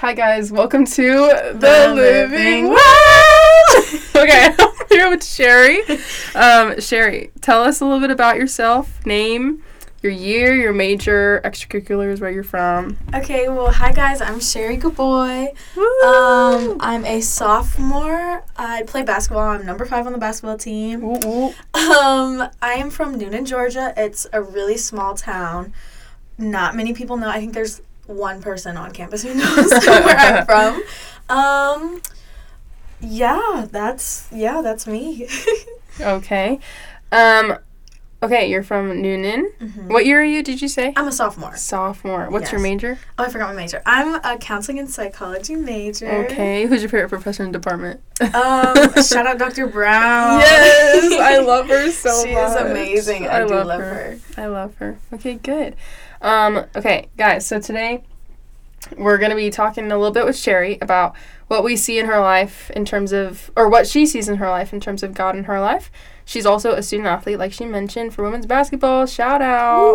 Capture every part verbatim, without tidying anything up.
Hi guys, welcome to The, the Living World! Okay, I'm here with Sherry. Um, Sherry, tell us a little bit about yourself, name, your year, your major, extracurriculars, where you're from. Okay, well, hi guys, I'm Sherry Geboy. Um, I'm a sophomore. I play basketball. I'm number five on the basketball team. Ooh, ooh. Um, I am from Noonan, Georgia. It's a really small town. Not many people know. I think there's one person on campus who knows where I'm from. Um, yeah, that's, yeah, that's me. Okay. Um, okay, you're from Noonan. Mm-hmm. What year are you, did you say? I'm a sophomore. Sophomore. What's yes. your major? Oh, I forgot my major. I'm a counseling and psychology major. Okay. Who's your favorite professor in the department? Um, shout out Doctor Brown. Yes, I love her so she much. She is amazing. I, I do love, love her. her. I love her. Okay, good. Um, okay, guys, so today we're going to be talking a little bit with Sherry about what we see in her life in terms of, or what she sees in her life in terms of God in her life. She's also a student athlete, like she mentioned, for women's basketball, shout out.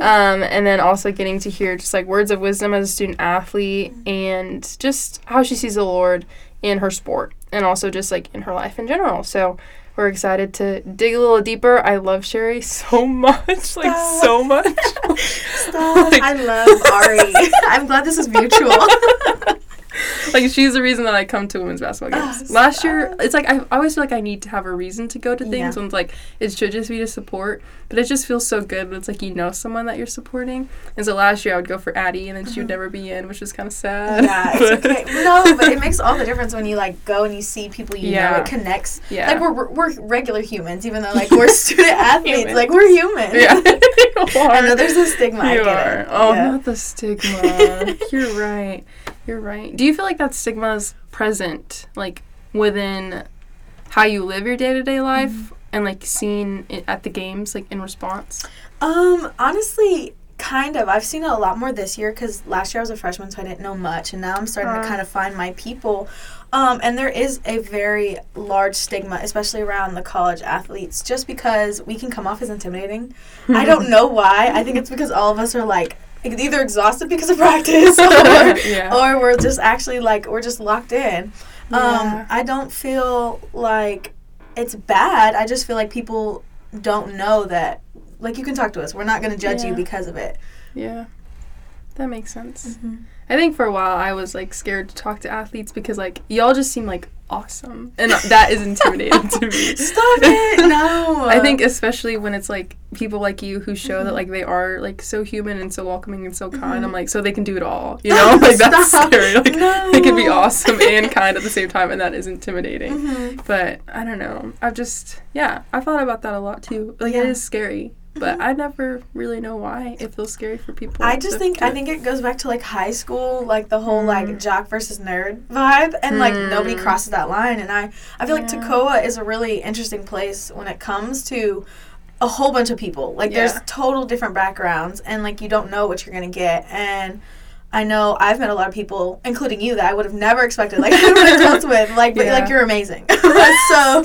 Um, and then also getting to hear just like words of wisdom as a student athlete and just how she sees the Lord in her sport and also just like in her life in general. So we're excited to dig a little deeper. I love Sherry so much. Stop. Like, so much. Stop. Like, I love Ari. I'm glad this is mutual. Like, she's the reason that I come to women's basketball games. Oh, Last year, it's like, I, I always feel like I need to have a reason to go to things. Yeah. When it's like, it should just be to support. But it just feels so good when it's like you know someone that you're supporting. And so last year I would go for Addie, and then mm-hmm. she would never be in, which is kind of sad. Yeah, it's okay. No, but it makes all the difference when you, like, go and you see people you yeah. know. It connects. Yeah. Like, we're we're regular humans, even though, like, we're student athletes. Humans. Like, we're human. Yeah. You are. I know there's a stigma. You are. It. Oh, yeah. Not the stigma. You're right. You're right. Do you feel like that stigma is present, like, within how you live your day-to-day life mm-hmm. and, like, seen it at the games, like, in response? Um, honestly, kind of. I've seen it a lot more this year because last year I was a freshman, so I didn't know much, and now I'm starting uh. to kind of find my people. Um, and there is a very large stigma, especially around the college athletes, just because we can come off as intimidating. I don't know why. I think it's because all of us are, like, either exhausted because of practice or, yeah. or we're just actually, like, we're just locked in. Um, yeah. I don't feel like it's bad. I just feel like people don't know that, like, you can talk to us. We're not going to judge yeah. you because of it. Yeah. That makes sense. Mm-hmm. I think for a while I was, like, scared to talk to athletes because, like, y'all just seem, like, awesome. And that is intimidating to me. Stop it! No! I think especially when it's, like, people like you who show mm-hmm. that, like, they are, like, so human and so welcoming and so kind. Mm-hmm. I'm like, so they can do it all, you know? Like, that's scary. Like, no. They can be awesome and kind at the same time, and that is intimidating. Mm-hmm. But, I don't know. I've just, yeah, I've thought about that a lot, too. Like, yeah. It is scary. But I never really know why it feels scary for people. I just think, I think it goes back to, like, high school, like, the whole, mm. like, jock versus nerd vibe. And, mm. like, nobody crosses that line. And I, I feel yeah. like Tacoma is a really interesting place when it comes to a whole bunch of people. Like, yeah. there's total different backgrounds. And, like, you don't know what you're going to get. And I know I've met a lot of people, including you, that I would have never expected, like, I would have close with. Like, but, yeah. like, you're amazing. so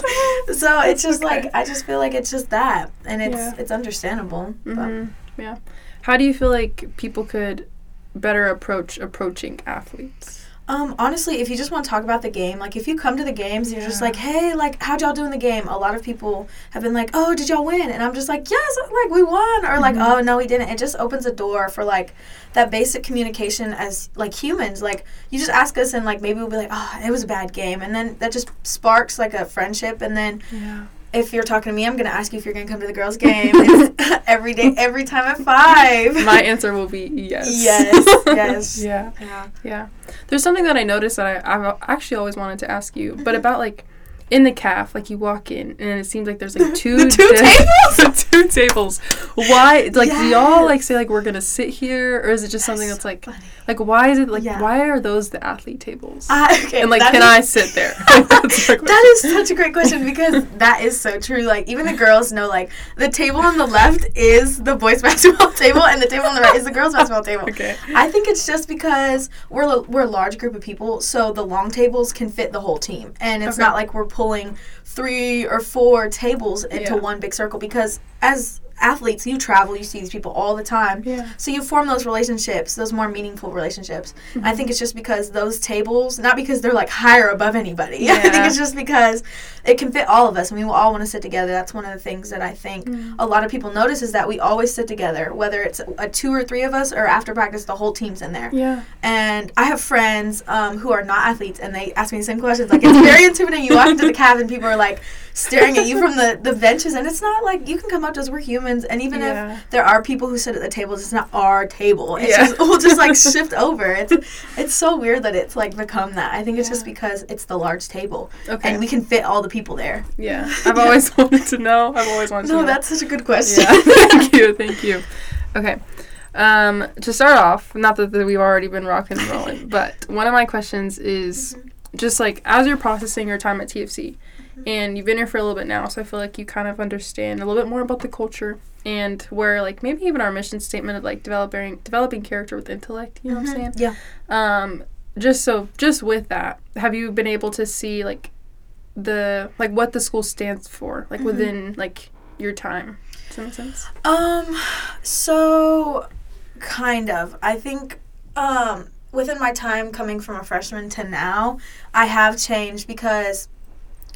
so it's just, okay. like, I just feel like it's just that. And it's yeah. it's understandable. Mm-hmm. But. Yeah. How do you feel like people could better approach approaching athletes? Um, honestly, if you just want to talk about the game, like, if you come to the games, you're yeah. just like, hey, like, how'd y'all do in the game? A lot of people have been like, oh, did y'all win? And I'm just like, yes, like, we won. Or, like, mm-hmm. oh, no, we didn't. It just opens a door for, like, that basic communication as, like, humans. Like, you just ask us, and, like, maybe we'll be like, oh, it was a bad game. And then that just sparks, like, a friendship. And then yeah. if you're talking to me, I'm going to ask you if you're going to come to the girls' game. It's every day, every time at five. My answer will be yes. Yes, yes. yeah. yeah. Yeah. There's something that I noticed that I, I've actually always wanted to ask you, but about, like, in the calf, like, you walk in, and it seems like there's, like, two... the two di- tables? the two tables. Why, like, yes. do y'all, like, say, like, we're going to sit here, or is it just that's something that's, so like... funny. Like, why is it, like, yeah. why are those the athlete tables? Uh, okay, and, like, can is, I sit there? That is such a great question, because that is so true. Like, even the girls know, like, the table on the left is the boys' basketball table, and the table on the right is the girls' basketball table. Okay. I think it's just because we're, lo- we're a large group of people, so the long tables can fit the whole team, and it's okay. not like we're pulling three or four tables into yeah. one big circle, because as athletes, you travel, you see these people all the time. Yeah. So you form those relationships, those more meaningful relationships. Mm-hmm. I think it's just because those tables, not because they're like higher above anybody. Yeah. I think it's just because it can fit all of us, and we will all want to sit together. That's one of the things that I think mm-hmm. a lot of people notice is that we always sit together, whether it's a two or three of us or after practice, the whole team's in there. Yeah. And I have friends um, who are not athletes, and they ask me the same questions. Like, it's very intimidating. You walk into the cab and people are like staring at you from the, the benches, and it's not like, you can come up to us, we're humans, and even yeah. if there are people who sit at the tables, it's not our table. It's yeah. just, we'll just like shift over. It's it's so weird that it's like become that. I think yeah. it's just because it's the large table. Okay. And we can fit all the people there. Yeah. I've yeah. always wanted to know. I've always wanted no, to know. No, that's such a good question. Yeah. Thank you. Thank you. Okay. Um, to start off, not that, that we've already been rocking and rolling, but one of my questions is mm-hmm. just like, as you're processing your time at T F C, mm-hmm. and you've been here for a little bit now, so I feel like you kind of understand a little bit more about the culture and where, like, maybe even our mission statement of, like, developing developing character with intellect, you know mm-hmm. what I'm saying? Yeah. Um, just so, just with that, have you been able to see, like, the, like, what the school stands for, like, mm-hmm. within, like, your time? Does that make sense? Um, so, kind of. I think, um... within my time coming from a freshman to now, I have changed because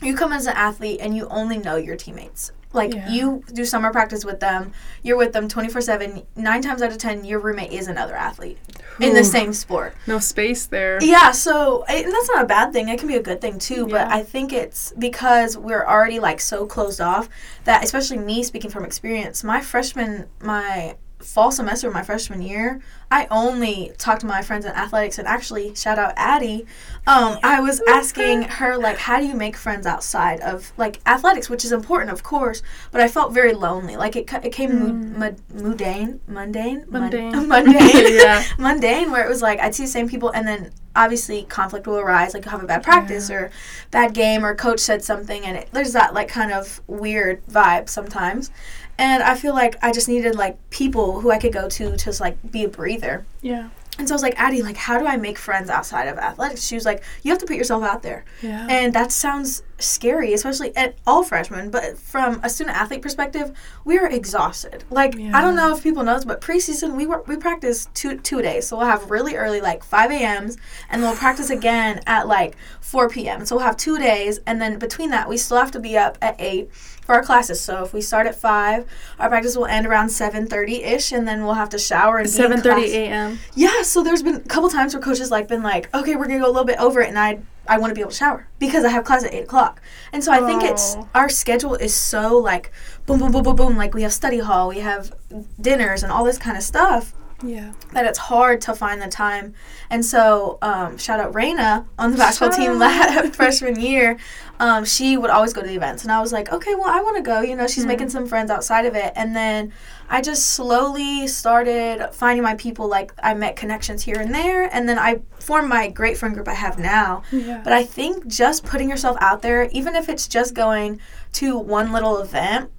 you come as an athlete and you only know your teammates. Like, yeah. you do summer practice with them. You're with them twenty-four seven. Nine times out of ten, your roommate is another athlete Ooh. In the same sport. No space there. Yeah, so and that's not a bad thing. It can be a good thing, too. Yeah. But I think it's because we're already, like, so closed off that, especially me speaking from experience, my freshman, my... fall semester of my freshman year, I only talked to my friends in athletics, and actually, shout out Addie, um, I was asking her, like, how do you make friends outside of, like, athletics, which is important, of course, but I felt very lonely. Like, it, it came mm. mud, mud, mundane, mundane? Mundane. Mund- mundane. yeah. Mundane, where it was, like, I'd see the same people, and then, obviously, conflict will arise, like, you'll have a bad practice yeah. or bad game, or coach said something, and it, there's that, like, kind of weird vibe sometimes. And I feel like I just needed, like, people who I could go to to just, like, be a breather. Yeah. And so I was like, Addie, like, how do I make friends outside of athletics? She was like, you have to put yourself out there. Yeah. And that sounds scary, especially at all freshmen. But from a student-athlete perspective, we are exhausted. Like, yeah. I don't know if people know this, but preseason, we were, we practice two two days. So we'll have really early, like, five a.m.s, and we'll practice again at, like, four p.m. So we'll have two days, and then between that, we still have to be up at eight for our classes. So if we start at five, our practice will end around seven thirty-ish, and then we'll have to shower and seven thirty a.m. Yeah, so there's been a couple times where coaches like been like, okay, we're going to go a little bit over it, and I I want to be able to shower because I have class at eight o'clock. And so I oh. think it's, our schedule is so, like, boom, boom, boom, boom, boom. Like, we have study hall, we have dinners and all this kind of stuff. Yeah. That it's hard to find the time. And so, um, shout out Raina on the basketball shout team last freshman year. Um, she would always go to the events. And I was like, okay, well, I want to go. You know, she's mm-hmm. making some friends outside of it. And then I just slowly started finding my people. Like, I met connections here and there. And then I formed my great friend group I have now. Yeah. But I think just putting yourself out there, even if it's just going to one little event,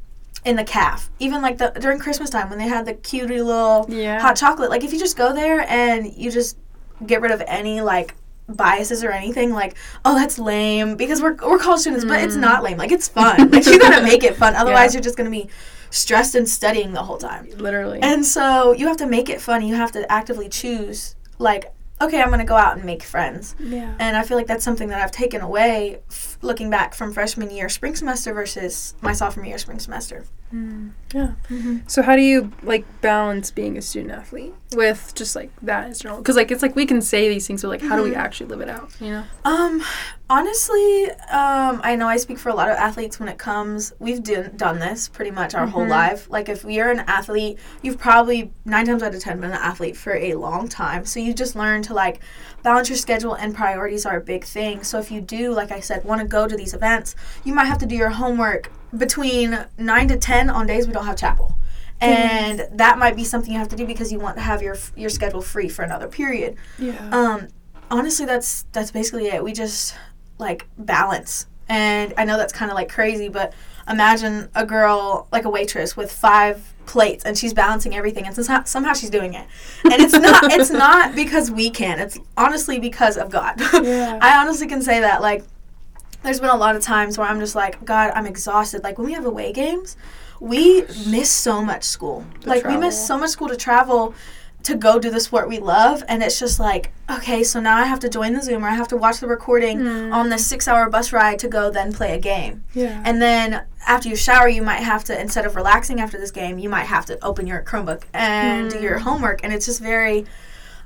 in the caf, even like the during Christmas time when they had the cutie little yeah. hot chocolate. Like, if you just go there and you just get rid of any, like, biases or anything, like, oh, that's lame, because we're we're college students, mm. but it's not lame. Like, it's fun. Like, you gotta make it fun. Otherwise, yeah. you're just gonna be stressed and studying the whole time. Literally. And so you have to make it fun. You have to actively choose, like, okay, I'm going to go out and make friends. Yeah. And I feel like that's something that I've taken away f- looking back from freshman year spring semester versus my sophomore year spring semester. Mm. Yeah. Mm-hmm. So how do you, like, balance being a student athlete with just, like, that as general? Because, like, it's like we can say these things, but, like, mm-hmm. how do we actually live it out, you know? Um, honestly, um, I know I speak for a lot of athletes when it comes. We've d- done this pretty much our mm-hmm. whole life. Like, if you're an athlete, you've probably nine times out of ten been an athlete for a long time. So you just learn to, like, balance your schedule, and priorities are a big thing. So if you do, like I said, want to go to these events, you might have to do your homework between nine to ten on days we don't have chapel. And mm. that might be something you have to do because you want to have your your schedule free for another period. Yeah. Um, honestly, that's that's basically it. We just, like, balance. And I know that's kind of, like, crazy, but imagine a girl, like a waitress, with five plates, and she's balancing everything, and somehow, somehow she's doing it. And it's not it's not because we can. It's honestly because of God. Yeah. I honestly can say that, like, there's been a lot of times where I'm just like, God, I'm exhausted. Like, when we have away games, we miss so much school. Like, travel. we miss so much school to travel to go do the sport we love. And it's just like, okay, so now I have to join the Zoom, or I have to watch the recording mm. on this six-hour bus ride to go then play a game. Yeah. And then after you shower, you might have to, instead of relaxing after this game, you might have to open your Chromebook and mm. do your homework. And it's just very,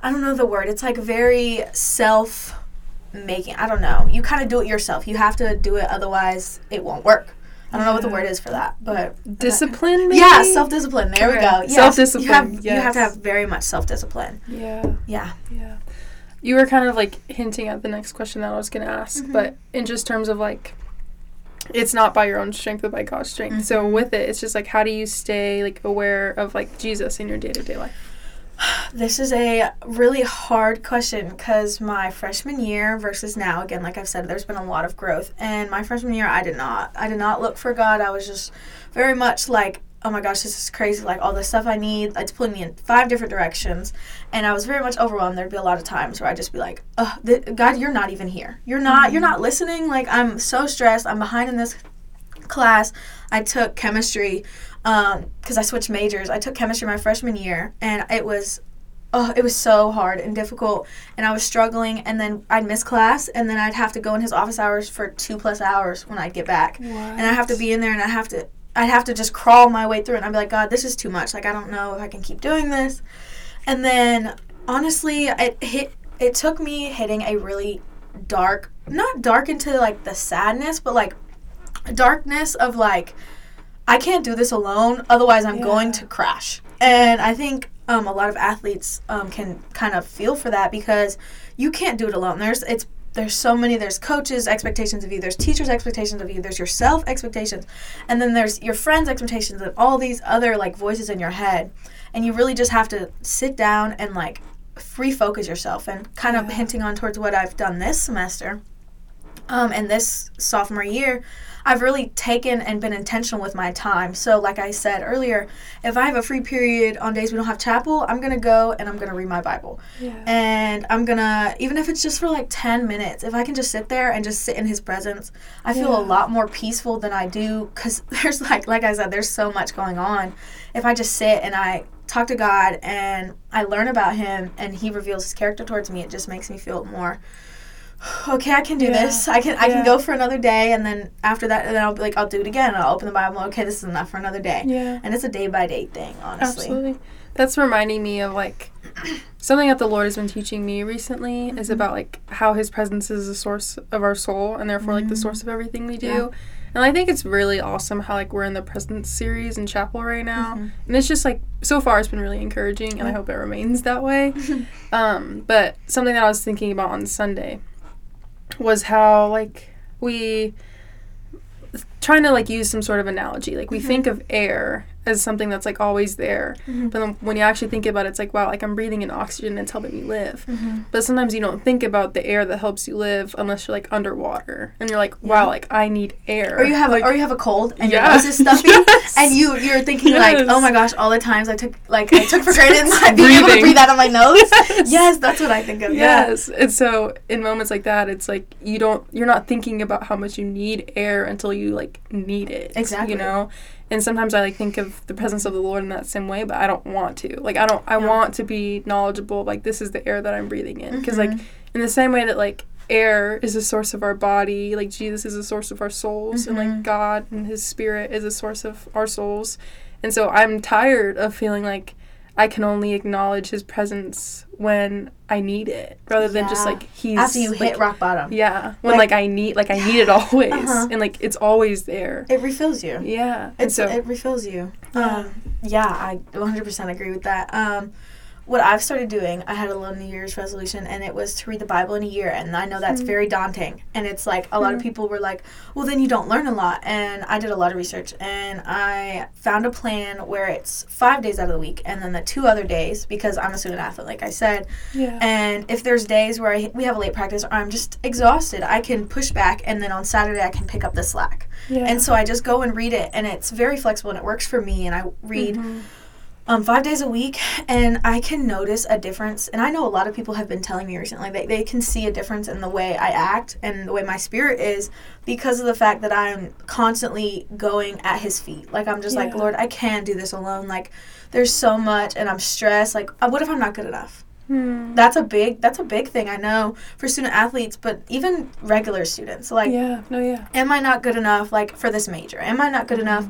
I don't know the word. It's like very self-making. I don't know. You kind of do it yourself. You have to do it, otherwise it won't work. I don't know what the word is for that, but discipline. That. Maybe? Yeah, self-discipline. There okay. we go. Yes. Self-discipline. You have, yes. you have to have very much self-discipline. Yeah. Yeah. Yeah. You were kind of like hinting at the next question that I was going to ask, mm-hmm. but in just terms of like, it's not by your own strength, but by God's strength. Mm-hmm. So with it, it's just like, how do you stay like aware of like Jesus in your day-to-day life? This is a really hard question because my freshman year versus now, again, like I've said, there's been a lot of growth. And my freshman year, I did not. I did not look for God. I was just very much like, oh, my gosh, this is crazy. Like, all the stuff I need, it's pulling me in five different directions. And I was very much overwhelmed. There'd be a lot of times where I'd just be like, oh, th- God, you're not even here. You're not, mm-hmm. you're not listening. Like, I'm so stressed. I'm behind in this class. I took chemistry um because I switched majors. I took chemistry my freshman year, and it was oh it was so hard and difficult, and I was struggling, and then I'd miss class, and then I'd have to go in his office hours for two plus hours when I'd get back. What? And I'd have to be in there, and I'd have to I'd have to just crawl my way through it, and I'd be like, God, this is too much. Like, I don't know if I can keep doing this. And then honestly, it hit it took me hitting a really dark, not dark into like the sadness, but like darkness of like, I can't do this alone, otherwise I'm yeah. going to crash. And I think um, a lot of athletes um, can kind of feel for that, because you can't do it alone. There's it's there's so many, there's coaches' expectations of you, there's teachers' expectations of you, there's yourself expectations, and then there's your friends' expectations and all these other like voices in your head. And you really just have to sit down and like refocus yourself, and kind yeah. of hinting on towards what I've done this semester. Um, and this sophomore year, I've really taken and been intentional with my time. So like I said earlier, if I have a free period on days we don't have chapel, I'm going to go and I'm going to read my Bible. Yeah. And I'm going to, even if it's just for like ten minutes, if I can just sit there and just sit in his presence, I feel yeah. a lot more peaceful than I do, because there's like, like I said, there's so much going on. If I just sit and I talk to God and I learn about him and he reveals his character towards me, it just makes me feel more okay, I can do yeah. this. I can I yeah. can go for another day, and then after that, and then I'll be like, I'll do it again. I'll open the Bible. Okay, this is enough for another day. Yeah. And it's a day-by-day thing, honestly. Absolutely. That's reminding me of, like, something that the Lord has been teaching me recently mm-hmm. is about, like, how his presence is the source of our soul, and therefore, mm-hmm. like, the source of everything we do. Yeah. And I think it's really awesome how, like, we're in the Presence series in chapel right now. Mm-hmm. And it's just, like, so far it's been really encouraging, and I hope it remains that way. um, but something that I was thinking about on Sunday was how, like, we trying to, like, use some sort of analogy. Like, we mm-hmm. think of air as something that's, like, always there. Mm-hmm. But then when you actually think about it, it's like, wow, like, I'm breathing in oxygen, it's helping me live. Mm-hmm. But sometimes you don't think about the air that helps you live unless you're, like, underwater. And you're like, wow, yeah. like, I need air. Or you have, like, a, or you have a cold and yeah. your nose is stuffy. Yes. And you, you're thinking, yes. like, oh, my gosh, all the times I took, like, I took for granted my being able to breathe out of my nose. Yes. Yes, that's what I think of. Yes. Yeah. And so in moments like that, it's like you don't, you're not thinking about how much you need air until you, like, need it. Exactly. You know? And sometimes I, like, think of the presence of the Lord in that same way, but I don't want to. Like, I don't, I yeah. want to be knowledgeable. Like, this is the air that I'm breathing in. Because, mm-hmm. like, in the same way that, like, air is a source of our body, like, Jesus is a source of our souls. Mm-hmm. And, like, God and his spirit is a source of our souls. And so I'm tired of feeling like I can only acknowledge his presence when I need it, rather than yeah. just, like, he's... After you like, hit rock bottom. Yeah. When, like, like I need like I yeah. need it always. Uh-huh. And, like, it's always there. It refills you. Yeah. It's, and so... It refills you. Yeah. Um, yeah, I one hundred percent agree with that. Um, what I've started doing, I had a little New Year's resolution, and it was to read the Bible in a year, and I know that's mm. very daunting. And it's, like, a lot mm. of people were like, well, then you don't learn a lot. And I did a lot of research, and I found a plan where it's five days out of the week, and then the two other days, because I'm a student athlete, like I said. Yeah. And if there's days where I, we have a late practice or I'm just exhausted, I can push back, and then on Saturday I can pick up the slack. Yeah. And so I just go and read it, and it's very flexible, and it works for me, and I read... Mm-hmm. um, five days a week, and I can notice a difference. And I know a lot of people have been telling me recently that they can see a difference in the way I act and the way my spirit is because of the fact that I'm constantly going at his feet. Like, I'm just yeah. like, Lord, I can't do this alone. Like, there's so much, and I'm stressed. Like, what if I'm not good enough? Hmm. That's a big, that's a big thing, I know, for student athletes, but even regular students. Like, yeah, no, yeah. am I not good enough, like, for this major? Am I not good mm. enough?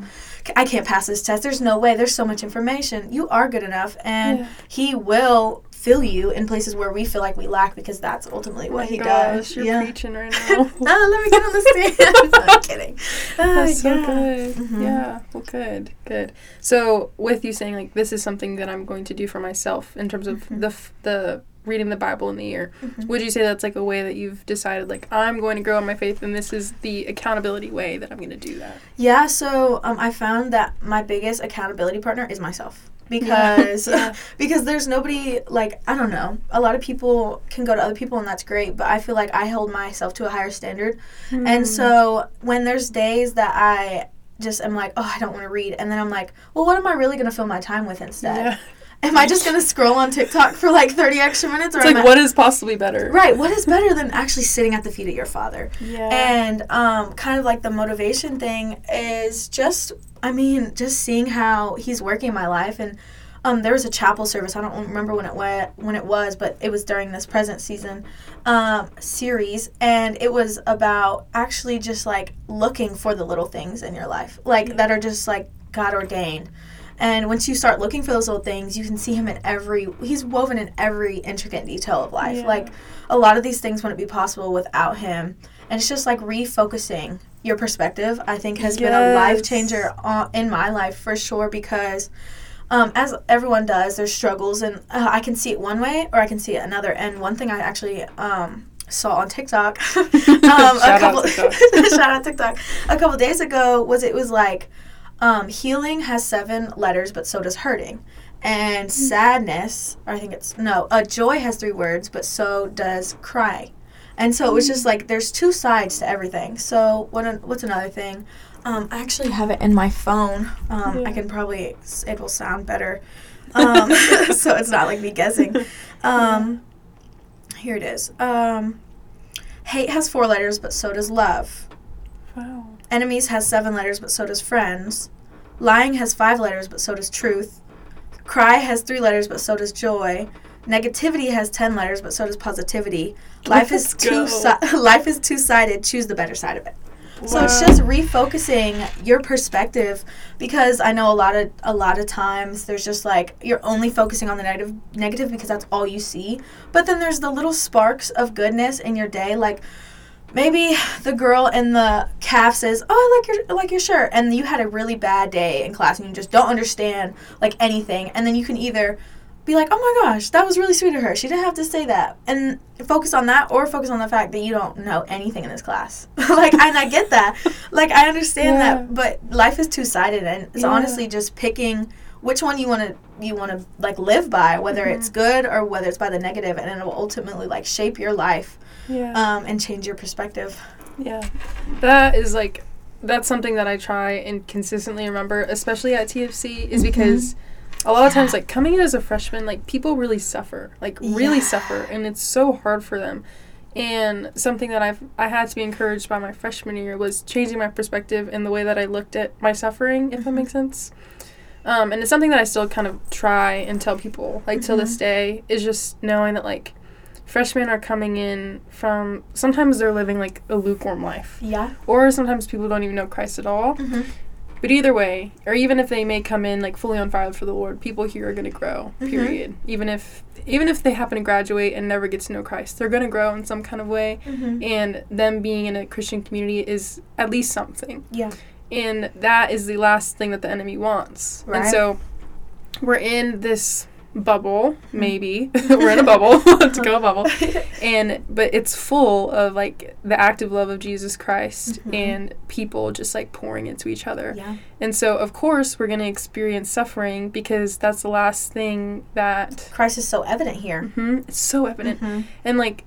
I can't pass this test. There's no way. There's so much information. You are good enough, and yeah. he will fill you in places where we feel like we lack, because that's ultimately what oh he gosh, does. You're yeah. preaching right now. No, let me get on the stand. I'm not kidding. Oh, that's yeah. so good. Mm-hmm. Yeah. Well, good. Good. So with you saying, like, this is something that I'm going to do for myself in terms of mm-hmm. the f- the reading the Bible in the year, mm-hmm. would you say that's like a way that you've decided, like, I'm going to grow in my faith, and this is the accountability way that I'm going to do that? Yeah. So um, I found that my biggest accountability partner is myself. Because yeah. because there's nobody, like, I don't know. A lot of people can go to other people, and that's great, but I feel like I hold myself to a higher standard. Mm. And so when there's days that I just am like, oh, I don't want to read, and then I'm like, well, what am I really going to fill my time with instead? Yeah. Am I just going to scroll on TikTok for, like, thirty extra minutes? Or it's like, I, what is possibly better? Right. What is better than actually sitting at the feet of your Father? Yeah. And um, kind of, like, the motivation thing is just, I mean, just seeing how He's working my life. And um, there was a chapel service. I don't remember when it went, when it was, but it was during this present season um, series. And it was about actually just, like, looking for the little things in your life, like, yeah. that are just, like, God-ordained. And once you start looking for those little things, you can see Him in every, He's woven in every intricate detail of life. Yeah. Like, a lot of these things wouldn't be possible without Him. And it's just, like, refocusing your perspective, I think, has yes. been a life changer uh, in my life for sure, because um, as everyone does, there's struggles, and uh, I can see it one way or I can see it another. And one thing I actually um, saw on TikTok, um, shout, a couple, out TikTok. shout out TikTok, a couple days ago was it was like, Um, healing has seven letters, but so does hurting. And mm-hmm. sadness, or I think it's, no, uh, joy has three words, but so does cry. And so mm-hmm. it was just like, there's two sides to everything. So what? An, what's another thing? Um, I actually have it in my phone. Um, mm-hmm. I can probably, it will sound better. Um, so it's not like me guessing. Um, here it is. Um, hate has four letters, but so does love. Wow. Enemies has seven letters, but so does friends. Lying has five letters, but so does truth. Cry has three letters, but so does joy. Negativity has ten letters, but so does positivity. Life Let's is two si- life is two-sided. Choose the better side of it. Wow. So it's just refocusing your perspective, because I know a lot of a lot of times there's just like you're only focusing on the negative negative because that's all you see. But then there's the little sparks of goodness in your day, like, maybe the girl in the calf says, oh, I like your, like your shirt. And you had a really bad day in class and you just don't understand, like, anything. And then you can either be like, oh, my gosh, that was really sweet of her. She didn't have to say that. And focus on that, or focus on the fact that you don't know anything in this class. Like, and I get that. Like, I understand yeah. that. But life is two-sided. And it's yeah. honestly just picking which one you want to, you want to like, live by, whether mm-hmm. it's good or whether it's by the negative, and it will ultimately, like, shape your life yeah. um, and change your perspective. Yeah. That is, like, that's something that I try and consistently remember, especially at T F C, is because mm-hmm. a lot of yeah. times, like, coming in as a freshman, like, people really suffer, like, really yeah. suffer, and it's so hard for them. And something that I've I had to be encouraged by my freshman year was changing my perspective and the way that I looked at my suffering, if mm-hmm. that makes sense. Um, and it's something that I still kind of try and tell people, like, mm-hmm. till this day, is just knowing that, like, freshmen are coming in from, sometimes they're living, like, a lukewarm life. Yeah. Or sometimes people don't even know Christ at all. Mm-hmm. But either way, or even if they may come in, like, fully on fire for the Lord, people here are going to grow, mm-hmm. period. Even if even if they happen to graduate and never get to know Christ, they're going to grow in some kind of way. Mm-hmm. And them being in a Christian community is at least something. Yeah. And that is the last thing that the enemy wants. Right. And so we're in this bubble, maybe. We're in a bubble, to go a bubble. And, but it's full of, like, the active love of Jesus Christ mm-hmm. and people just, like, pouring into each other. Yeah. And so, of course, we're going to experience suffering, because that's the last thing that... Christ is so evident here. Mm-hmm, it's so evident. Mm-hmm. And, like,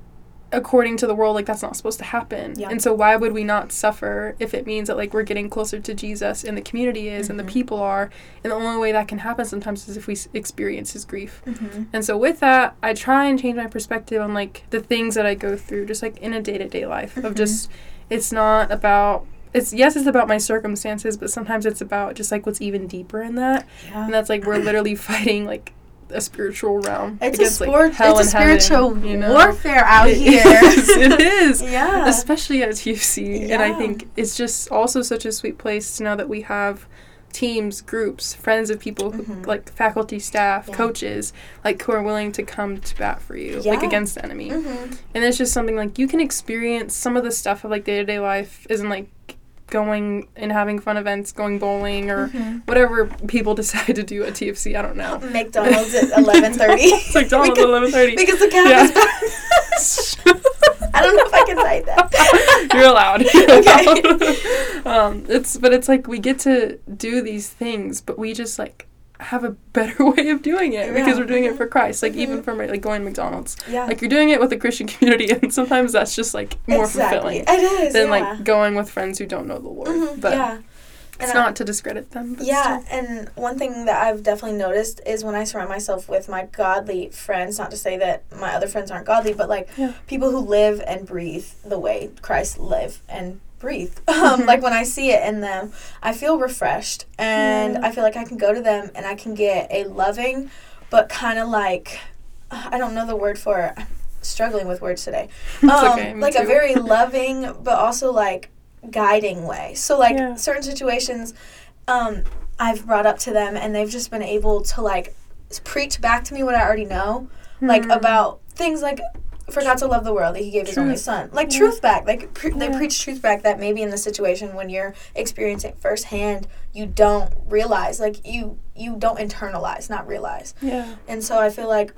according to the world, like, that's not supposed to happen. Yeah. And so why would we not suffer if it means that, like, we're getting closer to Jesus and the community is mm-hmm. and the people are. And the only way that can happen sometimes is if we experience his grief. Mm-hmm. And so with that, I try and change my perspective on, like, the things that I go through just, like, in a day-to-day life mm-hmm. of just, it's not about, it's, yes, it's about my circumstances, but sometimes it's about just, like, what's even deeper in that. Yeah. And that's, like, we're literally fighting, like, a spiritual realm. It's against, a, sport, like, hell it's a spiritual heaven, you know? Warfare out it here. Is, it is. Yeah. Especially at T F C. Yeah. And I think it's just also such a sweet place to know that we have teams, groups, friends of people, mm-hmm. who, like faculty, staff, yeah. coaches, like who are willing to come to bat for you, yeah. like against the enemy. Mm-hmm. And it's just something like you can experience some of the stuff of like day-to-day life isn't like going and having fun events, going bowling, or mm-hmm. whatever people decide to do at T F C. I don't know. McDonald's at eleven thirty. It's McDonald's at eleven thirty. Because the cat yeah. is back. I don't know if I can say that. You're allowed. You're okay. Allowed. Um, it's, but it's like we get to do these things, but we just like have a better way of doing it yeah. because we're doing it for Christ. Like mm-hmm. even for my, like going to McDonald's, yeah. like you're doing it with a Christian community, and sometimes that's just like more exactly. fulfilling it is, than yeah. like going with friends who don't know the Lord. Mm-hmm. But yeah. it's and not I, to discredit them. But yeah, still. And one thing that I've definitely noticed is when I surround myself with my godly friends, not to say that my other friends aren't godly, but like yeah. people who live and breathe the way Christ live and breathe um, like when I see it in them I feel refreshed and yeah. I feel like I can go to them and I can get a loving but kind of like I don't know the word for it. I'm struggling with words today um, okay, like too. A very loving but also like guiding way so like yeah. certain situations um, I've brought up to them and they've just been able to like preach back to me what I already know mm. like about things like for God to love the world that he gave truth. His only son. Like, yeah. truth back. Like, pre- yeah. they preach truth back that maybe in the situation when you're experiencing it firsthand, you don't realize. Like, you, you don't internalize, not realize. Yeah. And so I feel like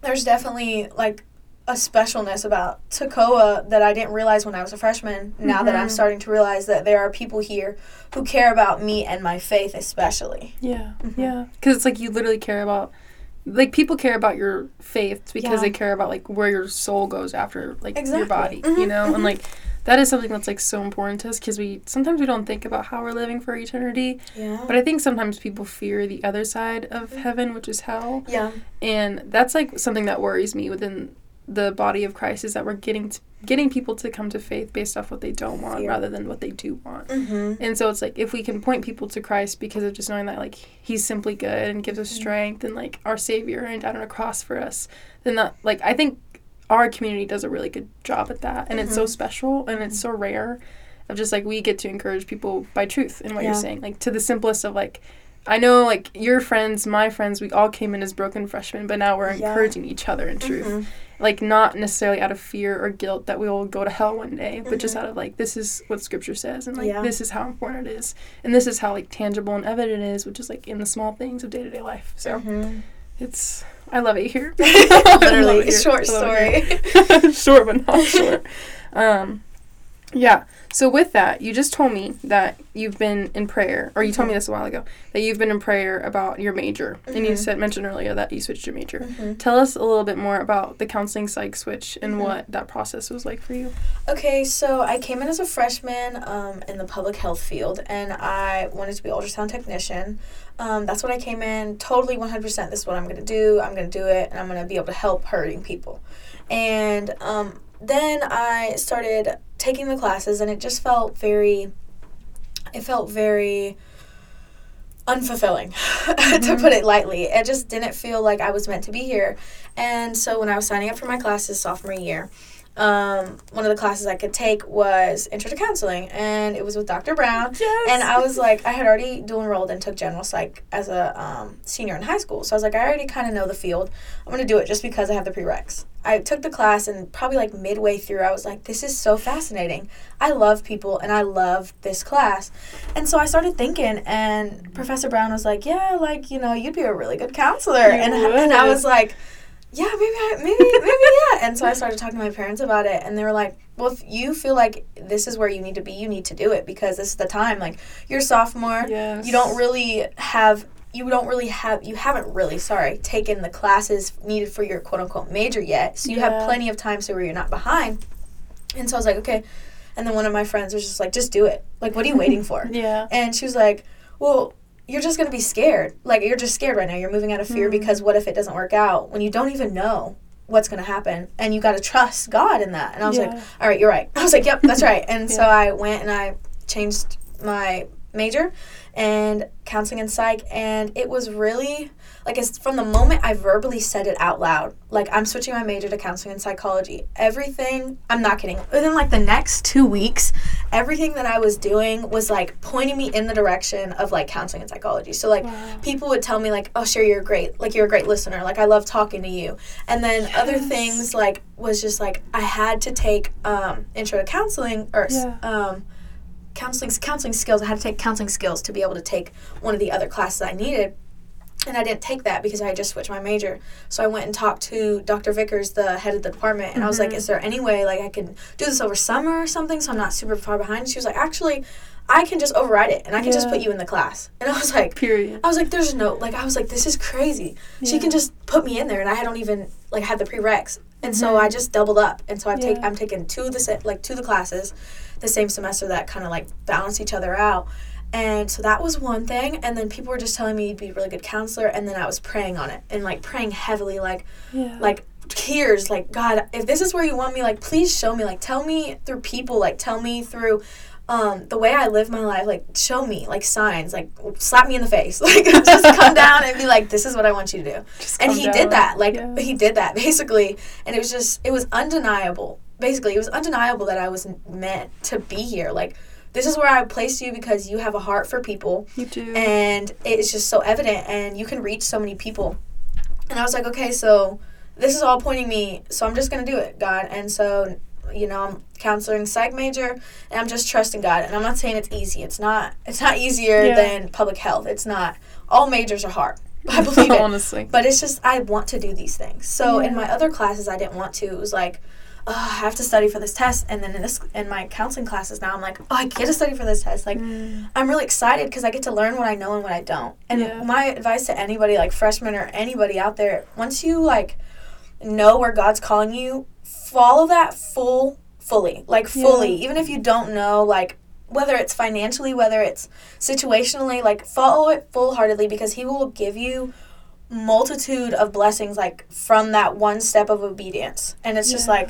there's definitely, like, a specialness about Tacoma that I didn't realize when I was a freshman. Now mm-hmm. that I'm starting to realize that there are people here who care about me and my faith especially. Yeah. Mm-hmm. Yeah. Because it's like you literally care about... Like, people care about your faith because yeah. they care about, like, where your soul goes after, like, exactly. your body, mm-hmm, you know? Mm-hmm. And, like, that is something that's, like, so important to us because we, sometimes we don't think about how we're living for eternity. Yeah. But I think sometimes people fear the other side of heaven, which is hell. Yeah. And that's, like, something that worries me within the body of Christ is that we're getting to, getting people to come to faith based off what they don't want fear. Rather than what they do want. Mm-hmm. And so it's, like, if we can point people to Christ because of just knowing that, like, he's simply good and gives us mm-hmm. strength and, like, our Savior and died on a cross for us, then that, like, I think our community does a really good job at that. And mm-hmm. it's so special and it's so rare of just, like, we get to encourage people by truth in what yeah. you're saying. Like, to the simplest of, like, I know, like, your friends, my friends, we all came in as broken freshmen, but now we're yeah. encouraging each other in truth. Mm-hmm. Like, not necessarily out of fear or guilt that we will go to hell one day, but mm-hmm. just out of, like, this is what Scripture says, and, like, yeah. this is how important it is, and this is how, like, tangible and evident it is, which is, like, in the small things of day-to-day life. So, mm-hmm. it's, I love it here. Literally, it here. Short story. Short, but not short. Um, yeah, so with that, you just told me that you've been in prayer, or you mm-hmm. told me this a while ago, that you've been in prayer about your major, mm-hmm. and you said mentioned earlier that you switched your major. Mm-hmm. Tell us a little bit more about the counseling psych switch and mm-hmm. what that process was like for you. Okay, so I came in as a freshman um, in the public health field, and I wanted to be an ultrasound technician. Um, that's when I came in, totally one hundred percent this is what I'm going to do, I'm going to do it, and I'm going to be able to help hurting people. And um, then I started taking the classes, and it just felt very, it felt very unfulfilling, mm-hmm. to put it lightly. It just didn't feel like I was meant to be here. And so when I was signing up for my classes sophomore year, um, one of the classes I could take was Intro to Counseling, and it was with Doctor Brown. Yes. And I was like, I had already dual enrolled and took general psych as a um, senior in high school. So I was like, I already kind of know the field. I'm going to do it just because I have the prereqs. I took the class, and probably like midway through, I was like, this is so fascinating. I love people, and I love this class. And so I started thinking, and Professor Brown was like, yeah, like, you know, you'd be a really good counselor. And, and I was like... yeah, maybe, I, maybe, maybe, yeah. And so I started talking to my parents about it, and they were like, well, if you feel like this is where you need to be, you need to do it, because this is the time. Like, you're a sophomore. Yes. You don't really have you don't really have, you haven't really, sorry, taken the classes needed for your quote-unquote major yet. So you yeah. have plenty of time so where you're not behind. And so I was like, okay. And then one of my friends was just like, just do it. Like, what are you waiting for? yeah. And she was like, well, you're just going to be scared. Like, you're just scared right now. You're moving out of fear mm-hmm. because what if it doesn't work out when you don't even know what's going to happen? And you got to trust God in that. And I was yeah. like, all right, you're right. I was like, yep, that's right. And yeah. so I went and I changed my major and counseling and psych, and it was really like, it's from the moment I verbally said it out loud, like, I'm switching my major to counseling and psychology, everything, I'm not kidding, within like the next two weeks, everything that I was doing was like pointing me in the direction of like counseling and psychology. So like wow. people would tell me like, oh Sherry, you're great, like you're a great listener, like I love talking to you. And then yes. other things like was just like I had to take um intro to counseling or yeah. um counseling counseling skills. I had to take counseling skills to be able to take one of the other classes I needed, and I didn't take that because I had just switched my major. So I went and talked to Doctor Vickers, the head of the department, and mm-hmm. I was like, is there any way like I can do this over summer or something so I'm not super far behind? She was like, actually I can just override it and I can yeah. just put you in the class. And I was like, period. I was like, there's no, like, I was like, this is crazy. Yeah. She can just put me in there, and I don't even like had the prereqs. And mm-hmm. so I just doubled up. And so I've yeah. take, I'm taking two of the se- like two of the classes the same semester that kind of like balance each other out. And so that was one thing. And then people were just telling me you'd be a really good counselor. And then I was praying on it and like praying heavily, like, yeah. like tears, like, God, if this is where you want me, like, please show me, like, tell me through people, like, tell me through Um, the way I live my life, like, show me, like, signs, like, slap me in the face, like, just come down and be like, this is what I want you to do. Just and he down. did that, like, yeah. he did that, basically, and it was just, it was undeniable, basically, it was undeniable that I was meant to be here, like, this is where I placed you because you have a heart for people. You do. And it's just so evident, and you can reach so many people. And I was like, okay, so this is all pointing me, so I'm just going to do it, God. And so, you know, I'm counseling psych major, and I'm just trusting God. And I'm not saying it's easy. It's not. It's not easier yeah. than public health. It's not. All majors are hard. I believe it. Honestly. But it's just I want to do these things. So yeah. in my other classes, I didn't want to. It was like, oh, I have to study for this test. And then in this, in my counseling classes now, I'm like, oh, I get to study for this test. Like, mm. I'm really excited because I get to learn what I know and what I don't. And yeah. my advice to anybody, like freshmen or anybody out there, once you like know where God's calling you, follow that full, fully, like fully, yeah. even if you don't know, like, whether it's financially, whether it's situationally, like, follow it full-heartedly, because he will give you multitude of blessings, like, from that one step of obedience. And it's yeah. just, like,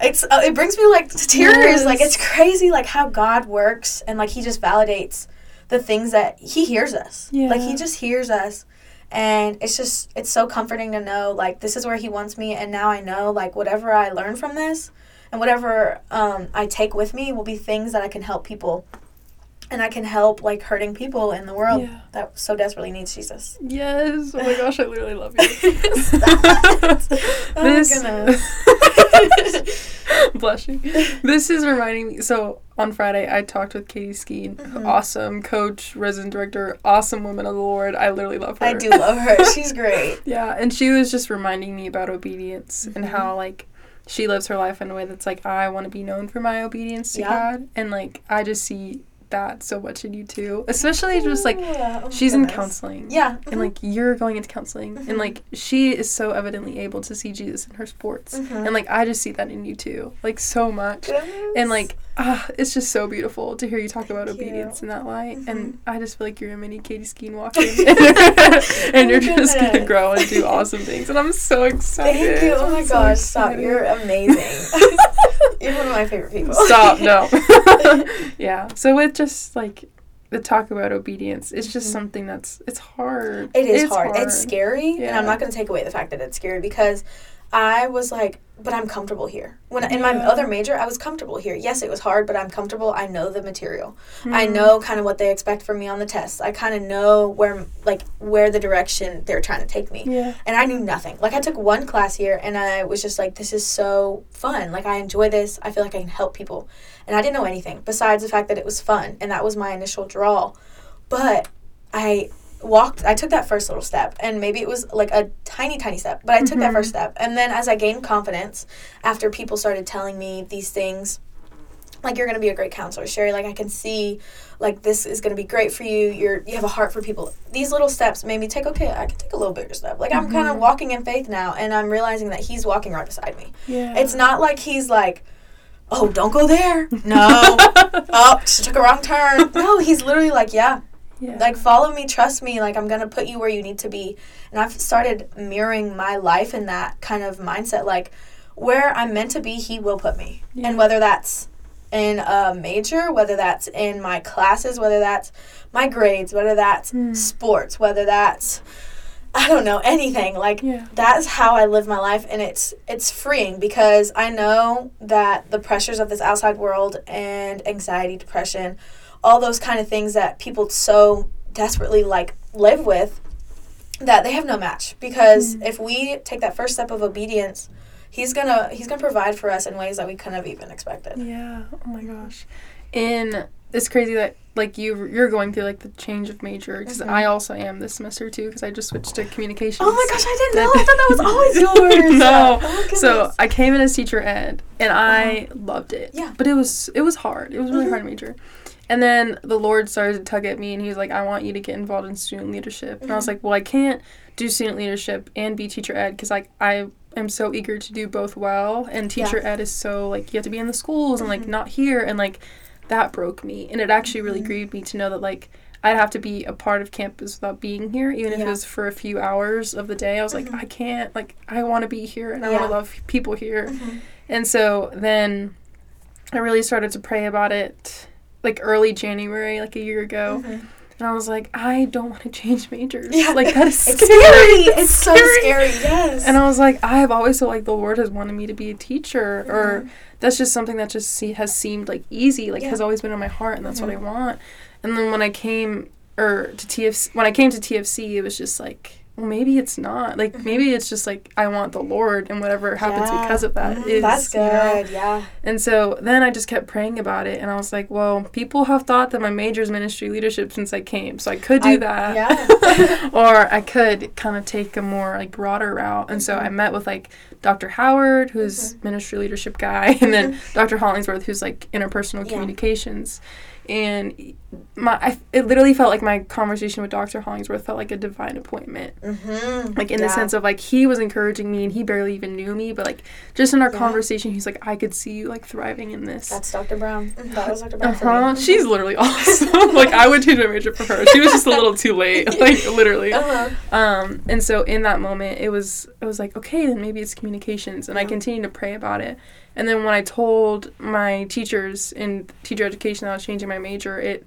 it's uh, it brings me, like, to tears. Yes. Like, it's crazy, like, how God works, and, like, he just validates the things that he hears us. Yeah. Like, he just hears us. And it's just, it's so comforting to know, like, this is where he wants me, and now I know, like, whatever I learn from this and whatever um, I take with me will be things that I can help people. And I can help, like, hurting people in the world yeah. that so desperately needs Jesus. Yes. Oh, my gosh, I literally love you. Oh, this my goodness. Bless you. This is reminding me. So, on Friday, I talked with Katie Skeen. Mm-hmm. Awesome coach, resident director, awesome woman of the Lord. I literally love her. I do love her. She's great. Yeah, and she was just reminding me about obedience mm-hmm. and how, like, she lives her life in a way that's, like, I want to be known for my obedience to yeah. God. And, like, I just see that so much in you too, especially just like yeah. oh, she's goodness. in counseling yeah mm-hmm. and like you're going into counseling mm-hmm. and like she is so evidently able to see Jesus in her sports mm-hmm. and like I just see that in you too, like, so much. Goodness. And like ah, it's just so beautiful to hear you talk Thank about you. obedience in that light mm-hmm. and I just feel like you're a mini Katie Skeen walking and you're just gonna grow and do awesome things, and I'm so excited. Thank you. Oh my so gosh excited. Stop, you're amazing. You're one of my favorite people. Stop. No. Yeah. So with just like the talk about obedience, it's just mm-hmm. something that's it's hard. It is it's hard. hard. It's scary, yeah. and I'm not going to take away the fact that it's scary, because I was like, but I'm comfortable here. When yeah. in my other major, I was comfortable here. Yes, it was hard, but I'm comfortable. I know the material. Mm-hmm. I know kind of what they expect from me on the tests. I kind of know where, like, where the direction they're trying to take me. Yeah. And I knew nothing. Like, I took one class here, and I was just like, this is so fun. Like, I enjoy this. I feel like I can help people. And I didn't know anything besides the fact that it was fun, and that was my initial draw. But I... walked I took that first little step, and maybe it was like a tiny tiny step, but I took mm-hmm. that first step. And then as I gained confidence after people started telling me these things, like, you're going to be a great counselor, Sherry. Like, I can see, like, this is going to be great for you. You're you have a heart for people. These little steps made me take, okay, I can take a little bigger step. Like, mm-hmm. I'm kind of walking in faith now, and I'm realizing that he's walking right beside me. Yeah. It's not like he's like, oh, don't go there. No. Oh, she took a wrong turn. No, he's literally like, yeah. Yeah. Like, follow me, trust me, like, I'm going to put you where you need to be. And I've started mirroring my life in that kind of mindset, like, where I'm meant to be, he will put me. Yeah. And whether that's in a major, whether that's in my classes, whether that's my grades, whether that's mm. sports, whether that's, I don't know, anything. Like, yeah. That's how I live my life, and it's it's freeing because I know that the pressures of this outside world and anxiety, depression, all those kind of things that people so desperately, like, live with, that they have no match. Because mm. if we take that first step of obedience, he's gonna he's gonna provide for us in ways that we couldn't have even expected. Yeah. Oh my gosh. And it's crazy that, like, you you're going through, like, the change of major, because mm-hmm. I also am this semester too, because I just switched to communications. Oh my gosh, I didn't know. I thought that was always yours. No. Oh, so I came in as teacher ed, and I uh-huh. loved it. Yeah. But it was it was hard. It was really mm-hmm. hard major. And then the Lord started to tug at me, and he was like, I want you to get involved in student leadership. Mm-hmm. And I was like, well, I can't do student leadership and be teacher ed, because, like, I am so eager to do both well. And teacher yeah. ed is so, like, you have to be in the schools mm-hmm. and, like, not here. And, like, that broke me. And it actually mm-hmm. really grieved me to know that, like, I'd have to be a part of campus without being here, even yeah. if it was for a few hours of the day. I was mm-hmm. like, I can't. Like, I want to be here, and yeah. I want to love people here. Mm-hmm. And so then I really started to pray about it, like, early January, like, a year ago. Mm-hmm. And I was like, I don't want to change majors. Yeah. Like, that is it's scary. scary. It's scary. so scary, yes. And I was like, I have always felt like the Lord has wanted me to be a teacher. Mm-hmm. Or that's just something that just see, has seemed, like, easy, like, yeah. has always been in my heart, and that's mm-hmm. what I want. And then when I came or to T F C, when I came to T F C, it was just like, well, maybe it's not. Like, mm-hmm. maybe it's just, like, I want the Lord, and whatever happens yeah. because of that mm-hmm. is, that's good, you know? Yeah. And so then I just kept praying about it, and I was like, well, people have thought that my major is ministry leadership since I came, so I could do I, that. Yeah. Or I could kind of take a more, like, broader route. And mm-hmm. so I met with, like, Doctor Howard, who's mm-hmm. ministry leadership guy, and then Doctor Hollingsworth, who's, like, interpersonal yeah. communications. And my, I, it literally felt like my conversation with Doctor Hollingsworth felt like a divine appointment. Mm-hmm. Like, in yeah. the sense of, like, he was encouraging me, and he barely even knew me. But, like, just in our yeah. conversation, he's like, I could see you, like, thriving in this. That's Doctor Brown. That was Doctor Brown uh-huh. for me. She's literally awesome. Like, I would change my major for her. She was just a little too late. Like, literally. Uh-huh. Um, and so in that moment, it was, I was like, okay, then maybe it's communications. And yeah. I continued to pray about it. And then when I told my teachers in teacher education that I was changing my major, it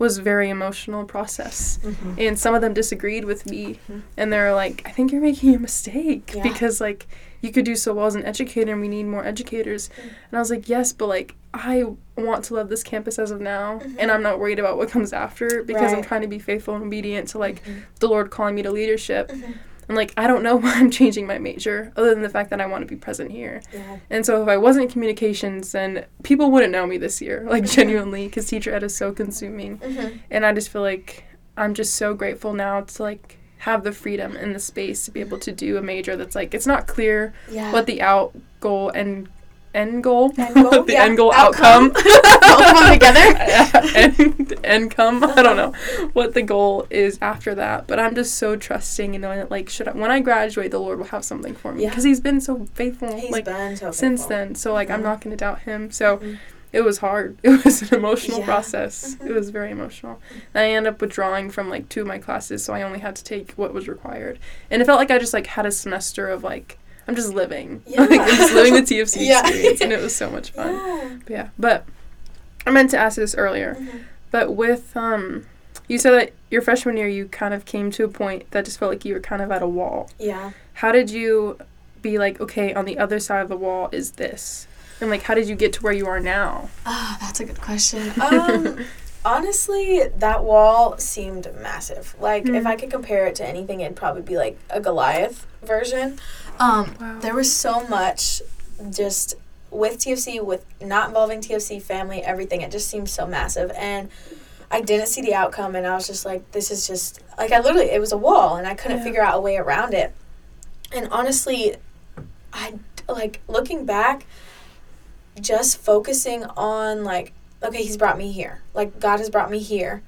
was a very emotional process. Mm-hmm. And some of them disagreed with me. Mm-hmm. And they were like, I think you're making a mistake. Yeah. Because, like, you could do so well as an educator, and we need more educators. Mm-hmm. And I was like, yes, but, like, I want to love this campus as of now. Mm-hmm. And I'm not worried about what comes after, because right. I'm trying to be faithful and obedient to, like, mm-hmm. the Lord calling me to leadership. Mm-hmm. And, like, I don't know why I'm changing my major, other than the fact that I want to be present here. Yeah. And so if I wasn't in communications, then people wouldn't know me this year, like, mm-hmm. genuinely, because teacher ed is so consuming. Mm-hmm. And I just feel like I'm just so grateful now to, like, have the freedom and the space to be able to do a major that's, like, it's not clear yeah. what the out goal and end goal, end goal? the yeah. end goal outcome, outcome. Both of them together, yeah. end income. I don't know what the goal is after that, but I'm just so trusting and knowing that, like, should I, when I graduate, the Lord will have something for me, because yeah. he's been so faithful, he's like been so since faithful. then. So, like, mm-hmm. I'm not going to doubt him. So mm-hmm. it was hard. It was an emotional yeah. process. Mm-hmm. It was very emotional. And I ended up withdrawing from, like, two of my classes, so I only had to take what was required, and it felt like I just, like, had a semester of, like, I'm just living. Yeah. Like, I'm just living the T F C yeah. experience, and it was so much fun. Yeah. But, yeah. but I meant to ask this earlier, mm-hmm. but with, um, you said that your freshman year, you kind of came to a point that just felt like you were kind of at a wall. Yeah. How did you be like, okay, on the other side of the wall is this? And, like, how did you get to where you are now? Oh, that's a good question. Um... Honestly, that wall seemed massive. Like, mm-hmm. if I could compare it to anything, it'd probably be, like, a Goliath version. Um, wow. There was so much just with T F C, with not involving T F C, family, everything. It just seemed so massive. And I didn't see the outcome, and I was just like, this is just... Like, I literally... It was a wall, and I couldn't yeah. figure out a way around it. And honestly, I, like, looking back... just focusing on, like, okay, he's brought me here. Like, God has brought me here.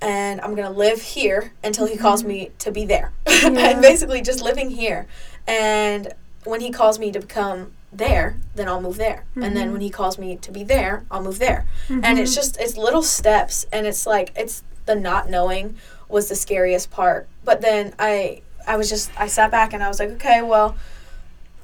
And I'm going to live here until he calls me to be there. Yeah. And basically just living here. And when he calls me to become there, then I'll move there. Mm-hmm. And then when he calls me to be there, I'll move there. Mm-hmm. And it's just, it's little steps. And it's like, it's the not knowing was the scariest part. But then I, I was just, I sat back and I was like, okay, well,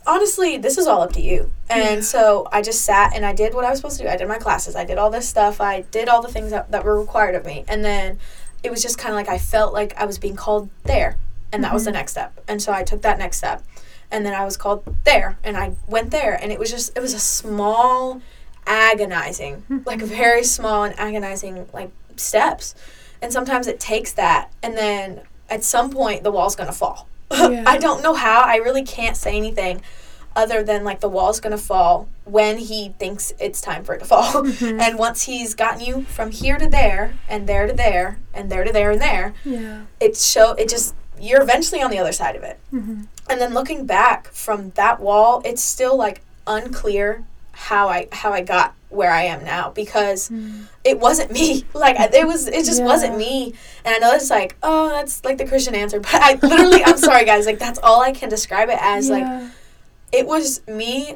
honestly, this is all up to you. And yeah. So I just sat and I did what I was supposed to do. I did my classes. I did all this stuff. I did all the things that, that were required of me. And then it was just kind of like I felt like I was being called there. And that mm-hmm. was the next step. And so I took that next step. And then I was called there. And I went there. And it was just, it was a small, agonizing, like very small and agonizing, like, steps. And sometimes it takes that. And then at some point, the wall's going to fall. Yeah. I don't know how. I really can't say anything other than, like, the wall's going to fall when he thinks it's time for it to fall. Mm-hmm. And once he's gotten you from here to there and there to there and there to there and there, yeah. it show it just, you're eventually on the other side of it. Mm-hmm. And then looking back from that wall, it's still, like, unclear how I how I got where I am now, because mm. it wasn't me. Like, it was, it just yeah. wasn't me. And I know it's like, oh, that's like the Christian answer, but I literally, I'm sorry guys, like, that's all I can describe it as. Yeah. Like, it was me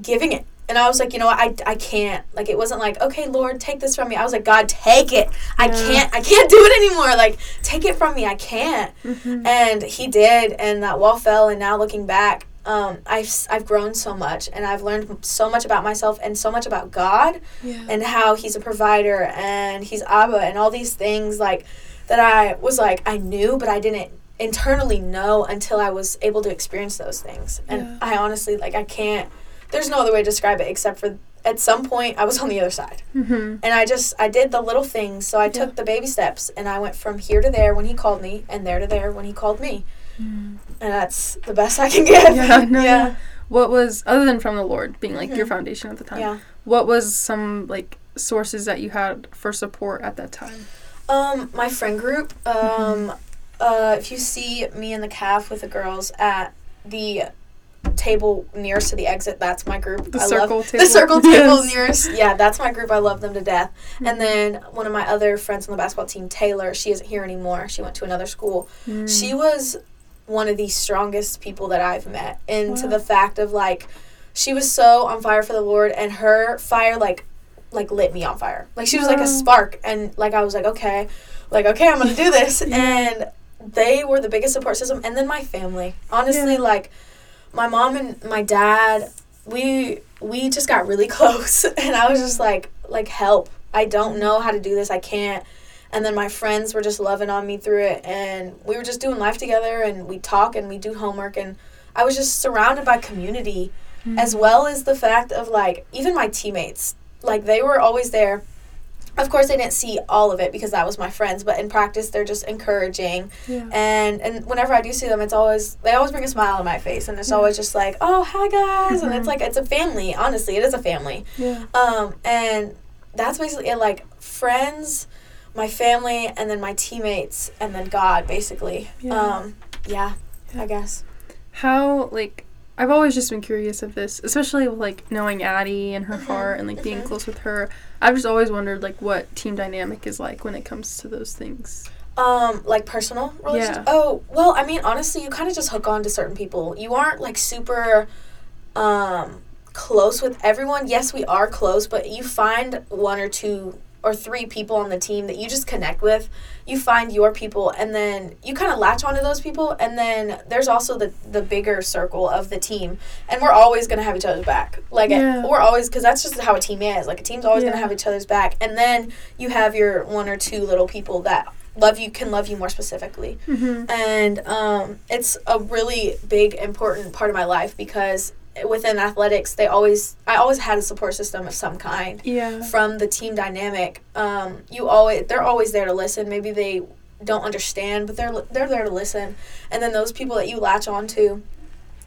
giving it. And I was like, you know what, I, I can't. Like, it wasn't like, okay, Lord, take this from me. I was like, God, take it. I yeah. can't, I can't do it anymore. Like, take it from me. I can't. Mm-hmm. And he did. And that wall fell. And now looking back, Um, I've, I've grown so much, and I've learned so much about myself and so much about God yeah. and how he's a provider and he's Abba and all these things, like, that I was like, I knew, but I didn't internally know until I was able to experience those things. And yeah. I honestly, like, I can't, there's no other way to describe it except for at some point I was on the other side. Mm-hmm. And I just, I did the little things. So I yeah. took the baby steps, and I went from here to there when he called me and there to there when he called me. Mm. And that's the best I can get. Yeah, no, yeah. What was, other than from the Lord being, like, mm-hmm. your foundation at the time, yeah. what was some, like, sources that you had for support at that time? Um, my friend group. Um, mm-hmm. uh, if you see me and the calf with the girls at the table nearest to the exit, that's my group. The I circle love, table. The circle yes. table nearest. Yeah, that's my group. I love them to death. Mm-hmm. And then one of my other friends on the basketball team, Taylor, she isn't here anymore. She went to another school. Mm. She was one of the strongest people that I've met, and wow. to the fact of, like, she was so on fire for the Lord, and her fire, like, like lit me on fire. Like, she wow. was like a spark, and, like, I was like, okay, like, okay, I'm gonna do this. Yeah. And they were the biggest support system. And then my family, honestly, yeah. like, my mom and my dad, we we just got really close, and I was just like, like, help, I don't know how to do this, I can't. And then my friends were just loving on me through it, and we were just doing life together, and we talk and we do homework, and I was just surrounded by community, mm-hmm. as well as the fact of, like, even my teammates, like, they were always there. Of course, they didn't see all of it because that was my friends, but in practice, they're just encouraging, yeah. and and whenever I do see them, it's always, they always bring a smile on my face, and it's mm-hmm. always just like, oh, hi guys, mm-hmm. and it's like, it's a family, honestly, it is a family, yeah. um, and that's basically it, like, friends, my family, and then my teammates, and then God, basically. Yeah. Um, yeah, yeah, I guess. How, like, I've always just been curious of this, especially with, like, knowing Addie and her mm-hmm. heart and, like, mm-hmm. being close with her. I've just always wondered, like, what team dynamic is like when it comes to those things. Um, like, personal relationships? Yeah. Oh, well, I mean, honestly, you kind of just hook on to certain people. You aren't, like, super um, close with everyone. Yes, we are close, but you find one or two or three people on the team that you just connect with. You find your people, and then you kind of latch onto those people, and then there's also the, the bigger circle of the team, and we're always going to have each other's back. Like, yeah. we're always, because that's just how a team is. Like, a team's always yeah. going to have each other's back, and then you have your one or two little people that love you, can love you more specifically. Mm-hmm. And um, it's a really big, important part of my life, because within athletics, they always, I always had a support system of some kind. Yeah. From the team dynamic, um, you always, they're always there to listen. Maybe they don't understand, but they're they're there to listen. And then those people that you latch on to,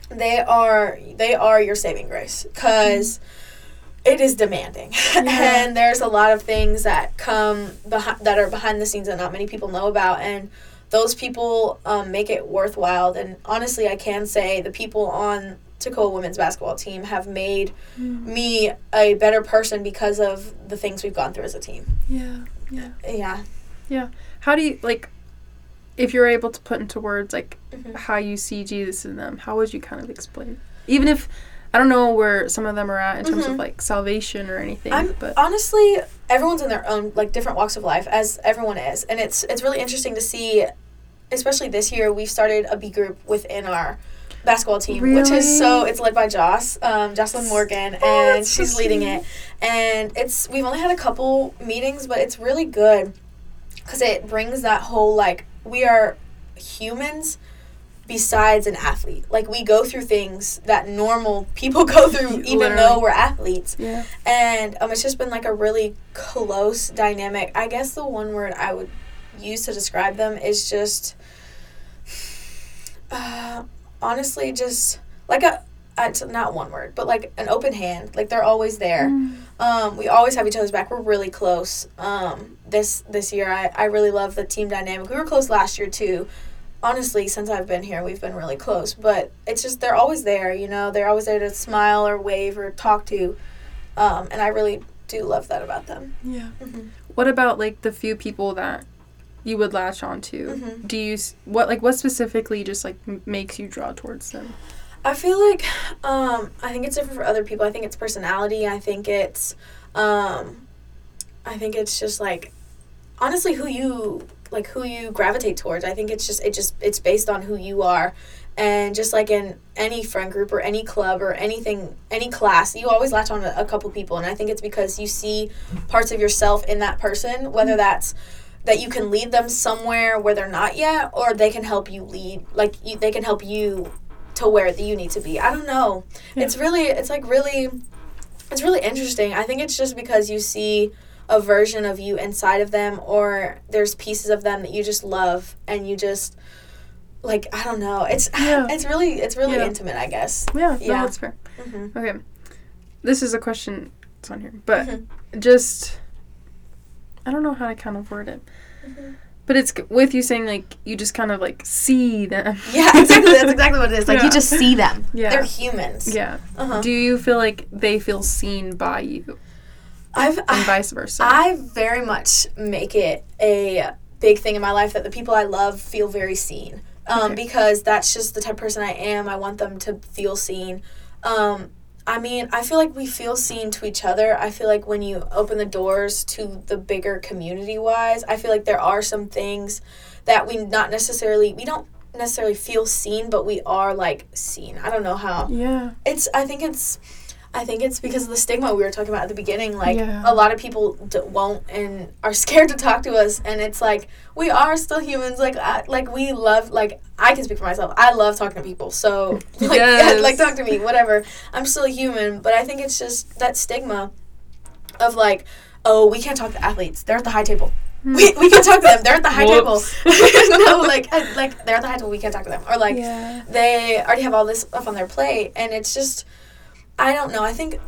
they are they are your saving grace, because mm. it is demanding, yeah. and there's a lot of things that come behind, that are behind the scenes that not many people know about, and those people um, make it worthwhile. And honestly, I can say the people on Pensacola women's basketball team have made mm. me a better person because of the things we've gone through as a team. Yeah. Yeah. Yeah. Yeah. How do you, like, if you're able to put into words, like, mm-hmm. how you see Jesus in them, how would you kind of explain? Even if, I don't know where some of them are at in terms mm-hmm. of, like, salvation or anything. I'm, but honestly, everyone's in their own, like, different walks of life, as everyone is. And it's it's really interesting to see, especially this year, we've started a B group within our basketball team, really? Which is so, it's led by Joss, um, Jocelyn Morgan, and oh, she's so leading it. And it's, we've only had a couple meetings, but it's really good because it brings that whole, like, we are humans besides an athlete. Like, we go through things that normal people go through even though we're athletes. Yeah. And um, it's just been, like, a really close dynamic. I guess the one word I would use to describe them is just, uh, honestly, just, like, a, a, not one word, but, like, an open hand. Like, they're always there. Mm. Um, we always have each other's back. We're really close. Um, this this year, I, I really love the team dynamic. We were close last year, too. Honestly, since I've been here, we've been really close. But it's just, they're always there, you know. They're always there to smile or wave or talk to. Um, and I really do love that about them. Yeah. Mm-hmm. What about, like, the few people that you would latch on to? Mm-hmm. Do you, what, like, what specifically just, like, m- makes you draw towards them? I feel like, um, I think it's different for other people. I think it's personality. I think it's, um, I think it's just, like, honestly, who you, like, who you gravitate towards. I think it's just, it just, it's based on who you are. And just, like, in any friend group or any club or anything, any class, you always latch on to a couple people. And I think it's because you see parts of yourself in that person, whether that's that you can lead them somewhere where they're not yet, or they can help you lead, like, you, they can help you to where you need to be. I don't know. Yeah. It's really, it's like really, it's really interesting. I think it's just because you see a version of you inside of them, or there's pieces of them that you just love, and you just, like, I don't know. It's, yeah. it's really, it's really yeah. intimate, I guess. Yeah, yeah. No, that's fair. Mm-hmm. Okay. This is a question, it's on here, but mm-hmm. just, I don't know how to kind of word it. Mm-hmm. But it's with you saying, like, you just kind of, like, see them. Yeah, exactly. That's exactly what it is. Like, yeah. you just see them. Yeah. They're humans. Yeah. Uh-huh. Do you feel like they feel seen by you? I've, and I, vice versa. I very much make it a big thing in my life that the people I love feel very seen. Um, okay. Because that's just the type of person I am. I want them to feel seen. Um, I mean, I feel like we feel seen to each other. I feel like when you open the doors to the bigger community-wise, I feel like there are some things that we not necessarily, we don't necessarily feel seen, but we are, like, seen. I don't know how. Yeah. It's, I think it's, I think it's because of the stigma we were talking about at the beginning. Like, yeah. a lot of people d- won't and are scared to talk to us, and it's like, we are still humans. Like, I, like we love, like, I can speak for myself. I love talking to people, so, like, yes. yeah, like, talk to me, whatever. I'm still a human, but I think it's just that stigma of, like, oh, we can't talk to athletes. They're at the high table. We we can't talk to them. They're at the high Whoops. table. No, like, like, they're at the high table. We can't talk to them. Or, like, yeah. they already have all this stuff on their plate, and it's just, I don't know. I think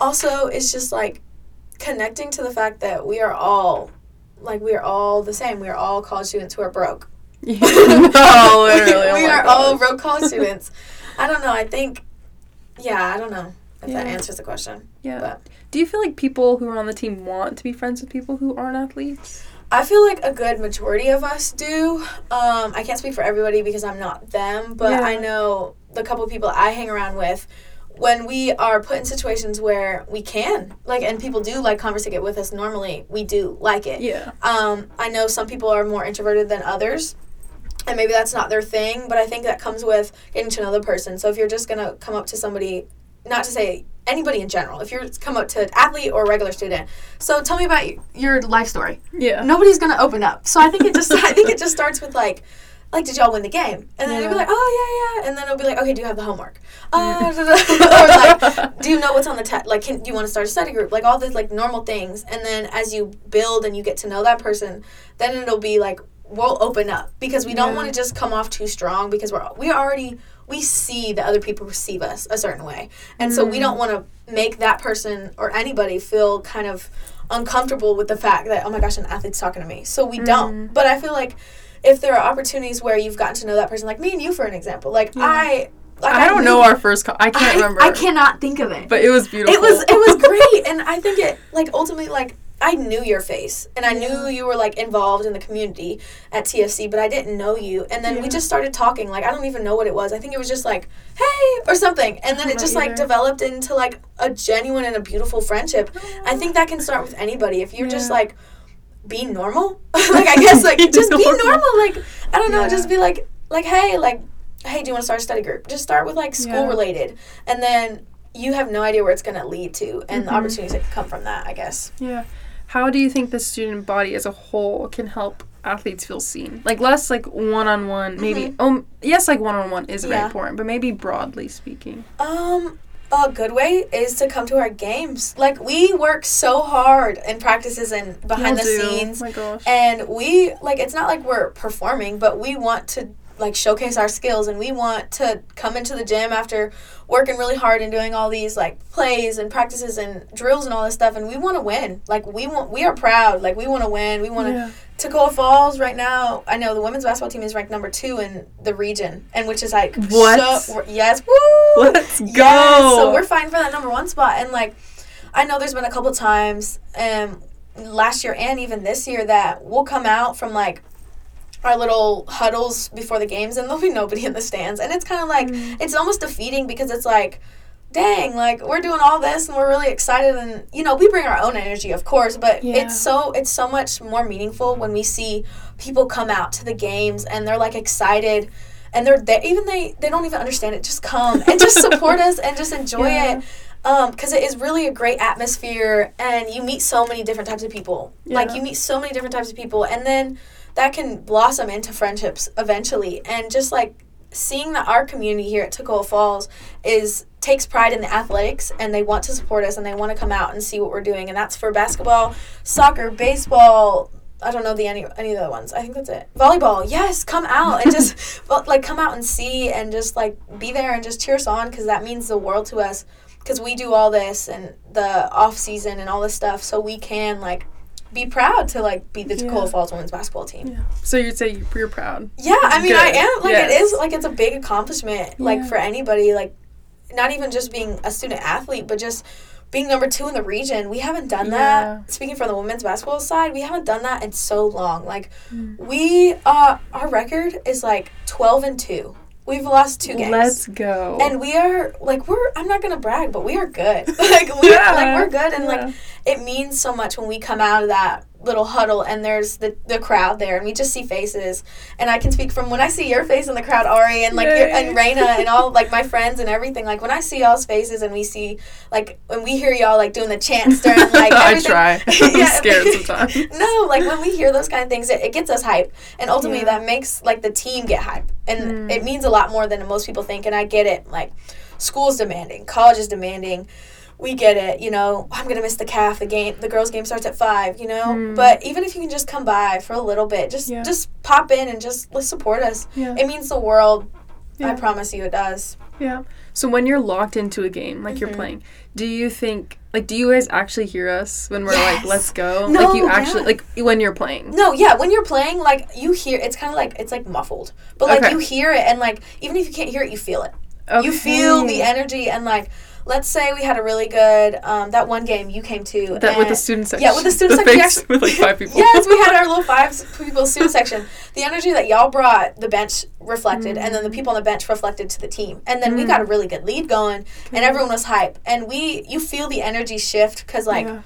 also it's just, like, connecting to the fact that we are all, like, we are all the same. We are all college students who are broke. Yeah. No, literally. We, we are all broke college students. I don't know. I think, yeah, I don't know if yeah. that answers the question. Yeah. But. Do you feel like people who are on the team want to be friends with people who aren't athletes? I feel like a good majority of us do. Um, I can't speak for everybody because I'm not them, but yeah. I know the couple of people I hang around with, when we are put in situations where we can, like, and people do, like, conversate with us normally, we do like it. Yeah. Um, I know some people are more introverted than others, and maybe that's not their thing, but I think that comes with getting to another person. So if you're just going to come up to somebody, not to say anybody in general, if you're come up to an athlete or a regular student, so tell me about your life story. Yeah. Nobody's going to open up. So I think it just, I think it just starts with, like, like, did y'all win the game? And then yeah. they'll be like, oh, yeah, yeah. And then it'll be like, okay, do you have the homework? Uh, or, like, do you know what's on the test? Like, can, do you want to start a study group? Like, all these, like, normal things. And then as you build and you get to know that person, then it'll be like, we'll open up. Because we don't yeah. want to just come off too strong, because we're we already, we see that other people perceive us a certain way. And mm. so we don't want to make that person or anybody feel kind of uncomfortable with the fact that, oh, my gosh, an athlete's talking to me. So we mm. don't. But I feel like, if there are opportunities where you've gotten to know that person, like me and you, for an example, like, yeah. I Like, I don't I know our first. Co- I can't I, remember. I cannot think of it. But it was beautiful. It was. It was great, and I think it like ultimately like I knew your face, and I knew you were like involved in the community at T F C, but I didn't know you. And then yeah. we just started talking. Like I don't even know what it was. I think it was just like hey or something, and then it just either. like developed into like a genuine and a beautiful friendship. Oh. I think that can start with anybody if you're yeah. just like be normal. Like I guess like be just normal. be normal. Like I don't know. Yeah. Just be like like hey like. hey, do you want to start a study group? Just start with, like, school-related. Yeah. And then you have no idea where it's going to lead to and mm-hmm. the opportunities that come from that, I guess. Yeah. How do you think the student body as a whole can help athletes feel seen? Like, less, like, one-on-one, maybe. Mm-hmm. Oh, yes, like, one-on-one is yeah. very important, but maybe broadly speaking. Um... A good way is to come to our games. Like, we work so hard in practices and behind You'll the do. scenes. Oh, my gosh. And we, like, it's not like we're performing, but we want to like showcase our skills, and we want to come into the gym after working really hard and doing all these like plays and practices and drills and all this stuff, and we want to win. Like we want, we are proud. Like we want to win. We want to. Yeah. Tacoma Falls right now, I know the women's basketball team is ranked number two in the region, and which is like what? So, yes, woo! Let's go. Yes, so we're fighting for that number one spot, and like I know there's been a couple times, um, last year and even this year that we'll come out from like. our little huddles before the games, and there'll be nobody in the stands. And it's kind of like, mm. it's almost defeating because it's like, dang, like, we're doing all this, and we're really excited, and, you know, we bring our own energy, of course, but yeah. it's so it's so much more meaningful when we see people come out to the games, and they're, like, excited, and they're there. Even they, they don't even understand it. Just come and just support us and just enjoy yeah. it. Because um, it is really a great atmosphere, and you meet so many different types of people. Yeah. Like, you meet so many different types of people, and then that can blossom into friendships eventually. And just, like, seeing that our community here at Tacoma Falls is takes pride in the athletics, and they want to support us, and they want to come out and see what we're doing. And that's for basketball, soccer, baseball, I don't know the any any of the other ones. I think that's it. Volleyball, yes, come out and just, like, come out and see and just, like, be there and just cheer us on, because that means the world to us, because we do all this and the off-season and all this stuff, so we can, like, be proud to, like, be the Tacoma yeah. Falls women's basketball team. Yeah. So you'd say you're, you're proud. Yeah, I mean, Good. I am. Like, yes. it is, like, it's a big accomplishment, yeah. like, for anybody. Like, not even just being a student-athlete, but just being number two in the region. We haven't done yeah. that. Speaking from the women's basketball side, we haven't done that in so long. Like, mm. we, uh, our record is, like, twelve and two. We've lost two games. Let's go. And we are, like, we're, I'm not going to brag, but we are good. Like, we're, yeah. like, we're good. And, yeah. like, it means so much when we come out of that little huddle and there's the, the crowd there, and we just see faces. And I can speak from when I see your face in the crowd, Ari, and, like, your, and Raina and all, like, my friends and everything. Like, when I see y'all's faces and we see, like, when we hear y'all, like, doing the chants during, like, everything. I try. I'm yeah. scared sometimes. No, like, when we hear those kind of things, it, it gets us hyped. And ultimately yeah. that makes, like, the team get hyped. And mm. it means a lot more than most people think. And I get it. Like, school's demanding. College is demanding. We get it, you know, I'm going to miss the calf, the game, the girls' game starts at five, you know, mm. but even if you can just come by for a little bit, just yeah. just pop in and just let's support us. Yeah. It means the world. Yeah. I promise you it does. Yeah. So when you're locked into a game, like mm-hmm. you're playing, do you think, like, do you guys actually hear us when we're yes. like, let's go? No, like, you actually, yeah. like, when you're playing. No, yeah, when you're playing, like, you hear, it's kind of like, it's like muffled, but like okay. you hear it, and like, even if you can't hear it, you feel it. Okay. You feel the energy, and like, let's say we had a really good, um, that one game you came to. That with the student section. Yeah, with the student the section. Actually, with like five people. Yes, we had our little five people student section. The energy that y'all brought, the bench reflected, mm. and then the people on the bench reflected to the team. And then mm. we got a really good lead going, mm. and everyone was hype. And we, you feel the energy shift, because like, yeah.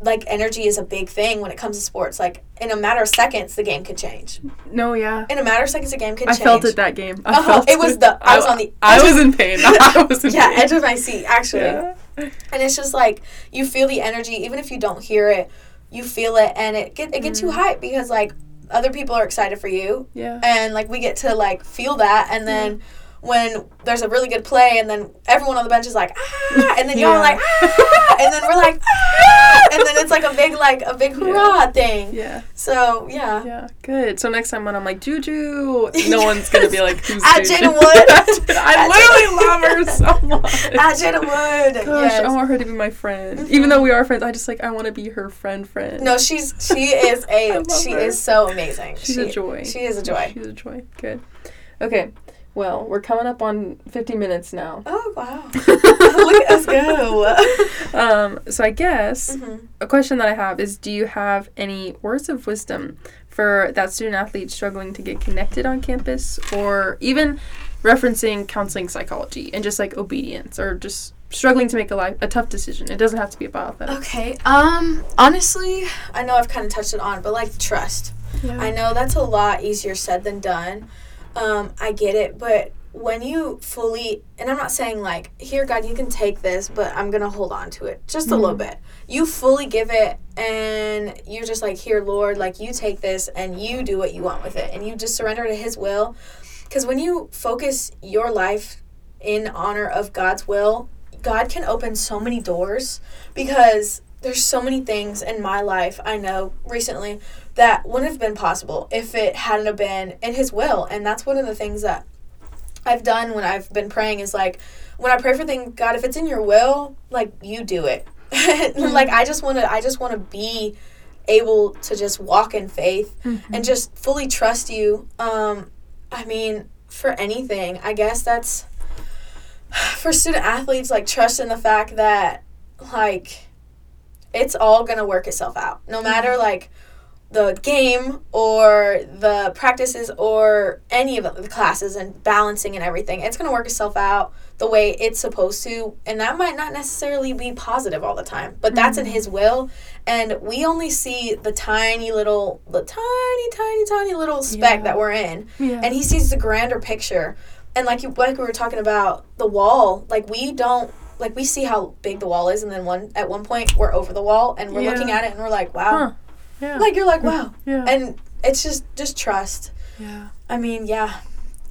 like energy is a big thing when it comes to sports. Like, in a matter of seconds, the game could change. No, yeah. In a matter of seconds, the game could change. I felt it that game. I uh-huh. felt it was the. I was I, on the. I was in pain. I was in yeah, pain. Yeah, edge of my seat, actually. Yeah. And it's just like you feel the energy, even if you don't hear it, you feel it, and it get it gets mm. you hyped, because like other people are excited for you. Yeah. And like we get to like feel that, and then. Mm. When there's a really good play, and then everyone on the bench is like, ah, and then y'all yeah. are like, ah, and then we're like, ah, and then it's like a big, like, a big hurrah yeah. thing. Yeah. So, yeah. Yeah, good. So next time when I'm like, Juju, no one's going to be like, who's At Jada Wood. I literally love her so much. At Jada Wood. Gosh, yes. I want her to be my friend. Mm-hmm. Even though we are friends, I just, like, I want to be her friend friend. No, she's, she is a, she her. is so amazing. She's she, a joy. She is a joy. She's a joy. Good. Okay. Well, we're coming up on fifty minutes now. Oh, wow. Look at us go. um, so I guess mm-hmm. a question that I have is, do you have any words of wisdom for that student-athlete struggling to get connected on campus, or even referencing counseling psychology and just, like, obedience, or just struggling to make a life, a tough decision? It doesn't have to be about that. Okay. Um, honestly, I know I've kind of touched it on, but, like, trust. Yeah. I know that's a lot easier said than done. Um, I get it, but when you fully, and I'm not saying like, here, God, you can take this, but I'm going to hold on to it just mm-hmm. a little bit. You fully give it, and you're just like, here, Lord, like, you take this, and you do what you want with it, and you just surrender to his will. Because when you focus your life in honor of God's will, God can open so many doors, because there's so many things in my life I know recently that wouldn't have been possible if it hadn't have been in his will. And that's one of the things that I've done when I've been praying is, like, when I pray for things, God, if it's in your will, like, you do it. Like, I just want to, I just want to be able to just walk in faith mm-hmm. and just fully trust you. Um, I mean, for anything, I guess that's, for student athletes, like, trust in the fact that, like, it's all going to work itself out. No matter, like, the game or the practices or any of the classes and balancing and everything, it's going to work itself out the way it's supposed to. And that might not necessarily be positive all the time, but mm-hmm. that's in his will. And we only see the tiny little, the tiny, tiny, tiny little speck yeah. that we're in. Yeah. And he sees the grander picture. And like you, like we were talking about the wall, like, we don't, like, we see how big the wall is, and then one at one point we're over the wall, and we're yeah. looking at it, and we're like, wow. Huh. Yeah. Like, you're like, wow. Yeah. And it's just, just trust. Yeah. I mean, yeah.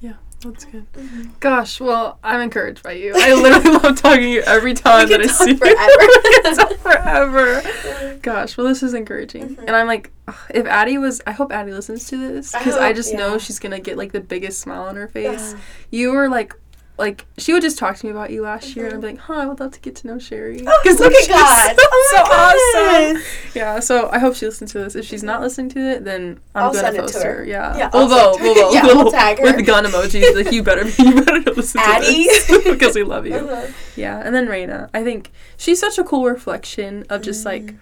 Yeah, that's good. Mm-hmm. Gosh, well, I'm encouraged by you. I literally love talking to you every time that I see you. We can talk forever. forever. Gosh, well, this is encouraging. Mm-hmm. And I'm like, if Addie was, I hope Addie listens to this, because I, I just yeah. know she's going to get, like, the biggest smile on her face. Yeah. You were, like, Like, she would just talk to me about you last mm-hmm. year, and I'd be like, huh, I would love to get to know Sherry. Because look at God. So, oh so God. awesome. Yeah, so I hope she listens to this. If she's not listening to it, then I'm going to post her. her. Yeah. yeah although, we'll, we'll, yeah, we'll, we'll tag her. With the gun emojis, like, you better you better listen Addie. to this. Because we love you. Uh-huh. Yeah, and then Raina. I think she's such a cool reflection of just, mm. like,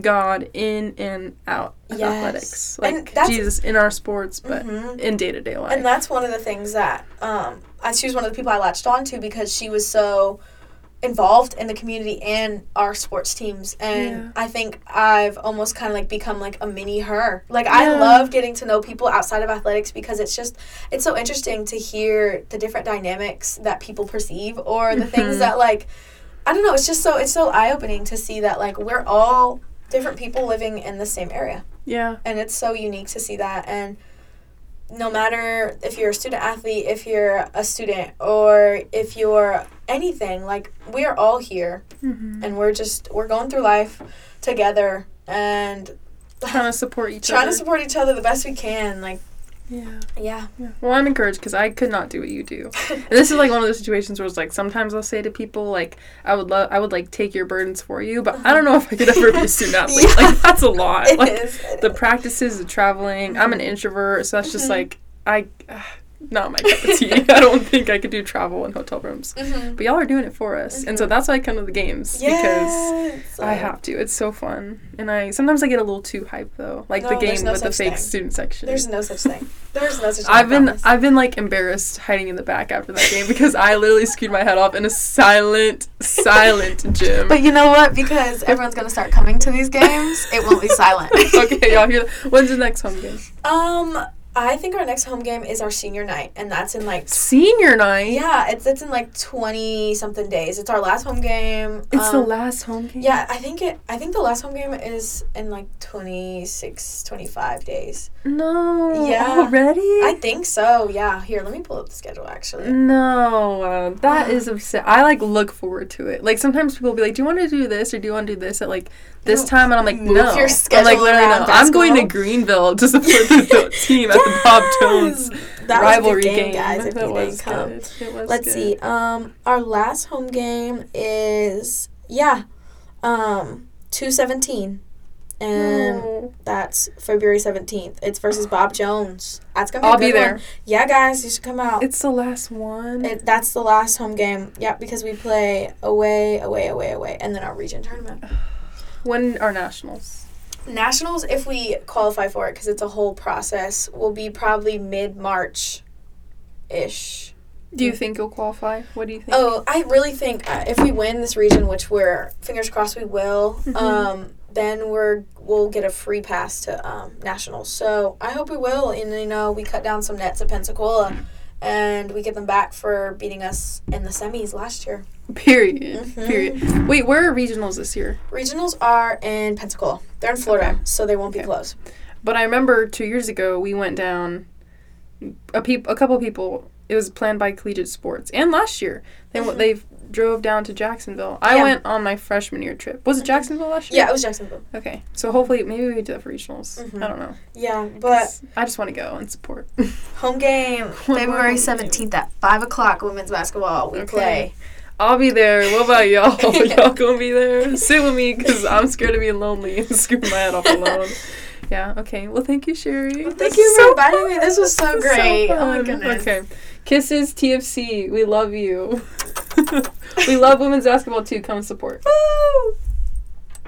God in and out of yes. athletics. Like, Jesus in our sports, but mm-hmm. in day-to-day life. And that's one of the things that um, I, she was one of the people I latched on to, because she was so involved in the community and our sports teams. And yeah. I think I've almost kind of, like, become, like, a mini her. Like, yeah. I love getting to know people outside of athletics, because it's just, it's so interesting to hear the different dynamics that people perceive, or the mm-hmm. things that, like, I don't know, it's just so, it's so eye-opening to see that, like, we're all different people living in the same area. Yeah. And it's so unique to see that. And no matter if you're a student athlete, if you're a student, or if you're anything, like, we are all here mm-hmm. and we're just, we're going through life together and trying to support each trying other. Trying to support each other the best we can. Like, yeah. yeah. Yeah. Well, I'm encouraged, because I could not do what you do. And this is, like, one of those situations where it's, like, sometimes I'll say to people, like, I would love, I would, like, take your burdens for you, but uh-huh. I don't know if I could ever be a student athlete. yeah. Like, that's a lot. It like, is. It the is. practices, the traveling. Mm-hmm. I'm an introvert, so that's mm-hmm. just, like, I, uh, not my cup of tea. I don't think I could do travel in hotel rooms. Mm-hmm. But y'all are doing it for us. Mm-hmm. And so that's why I come to the games. Yes. Because I have to. It's so fun. And I sometimes I get a little too hype though. Like no, the game no with the fake thing. student section. There's no such thing. There's no such thing. I've been I've been like embarrassed hiding in the back after that game, because I literally screwed my head off in a silent, silent gym. But you know what? Because everyone's gonna start coming to these games, it won't be silent. Okay, y'all hear that. When's the next home game? Um I think our next home game is our senior night, and that's in, like... Senior night? Yeah, it's it's in, like, twenty-something days. It's our last home game. It's um, the last home game? Yeah, I think it. I think the last home game is in, like, twenty-six, twenty-five days. No. Yeah. Already? I think so, yeah. Here, let me pull up the schedule, actually. No. Uh, that um, is upset. I, like, look forward to it. Like, sometimes people will be like, do you want to do this, or do you want to do this at, like, this time? And I'm like, no. Move your schedule I'm like, literally, no. I'm going to Greenville to support the team at the Bob Jones that rivalry was a good game, game, guys. If that you didn't come, it was let's good. see. Um, our last home game is yeah, um, two seventeen. and mm. that's February seventeenth. It's versus Bob Jones. That's gonna be I'll a good be there. One. Yeah, guys, you should come out. It's the last one. It, that's the last home game. Yeah, because we play away, away, away, away, and then our region tournament. When are nationals? Nationals, if we qualify for it, because it's a whole process, will be probably mid-March-ish. Do you think you'll qualify? What do you think? Oh, I really think uh, if we win this region, which we're, fingers crossed we will, mm-hmm. um, then we're, we'll get a free pass to um, nationals. So I hope we will. And, you know, we cut down some nets at Pensacola, and we get them back for beating us in the semis last year. Period. Mm-hmm. Period. Wait, where are regionals this year? Regionals are in Pensacola. They're in Florida, okay. so they won't okay. be close. But I remember two years ago we went down, a, peop- a couple people... It was planned by Collegiate Sports. And last year, they mm-hmm. they drove down to Jacksonville. I yeah. went on my freshman year trip. Was it Jacksonville last year? Yeah, it was Jacksonville. Okay. So hopefully, maybe we could do that for regionals. Mm-hmm. I don't know. Yeah, but... I just want to go and support. Home game, February seventeenth at five o'clock, women's basketball. We okay. play. I'll be there. What about y'all? Y'all gonna be there? Sit with me, because I'm scared of being lonely and screwing my head off alone. Yeah, okay. Well, thank you, Sherry. Well, thank you for inviting me. This was so great. So oh, my goodness. Okay. Kisses, T F C. We love you. We love women's basketball, too. Come support. Woo!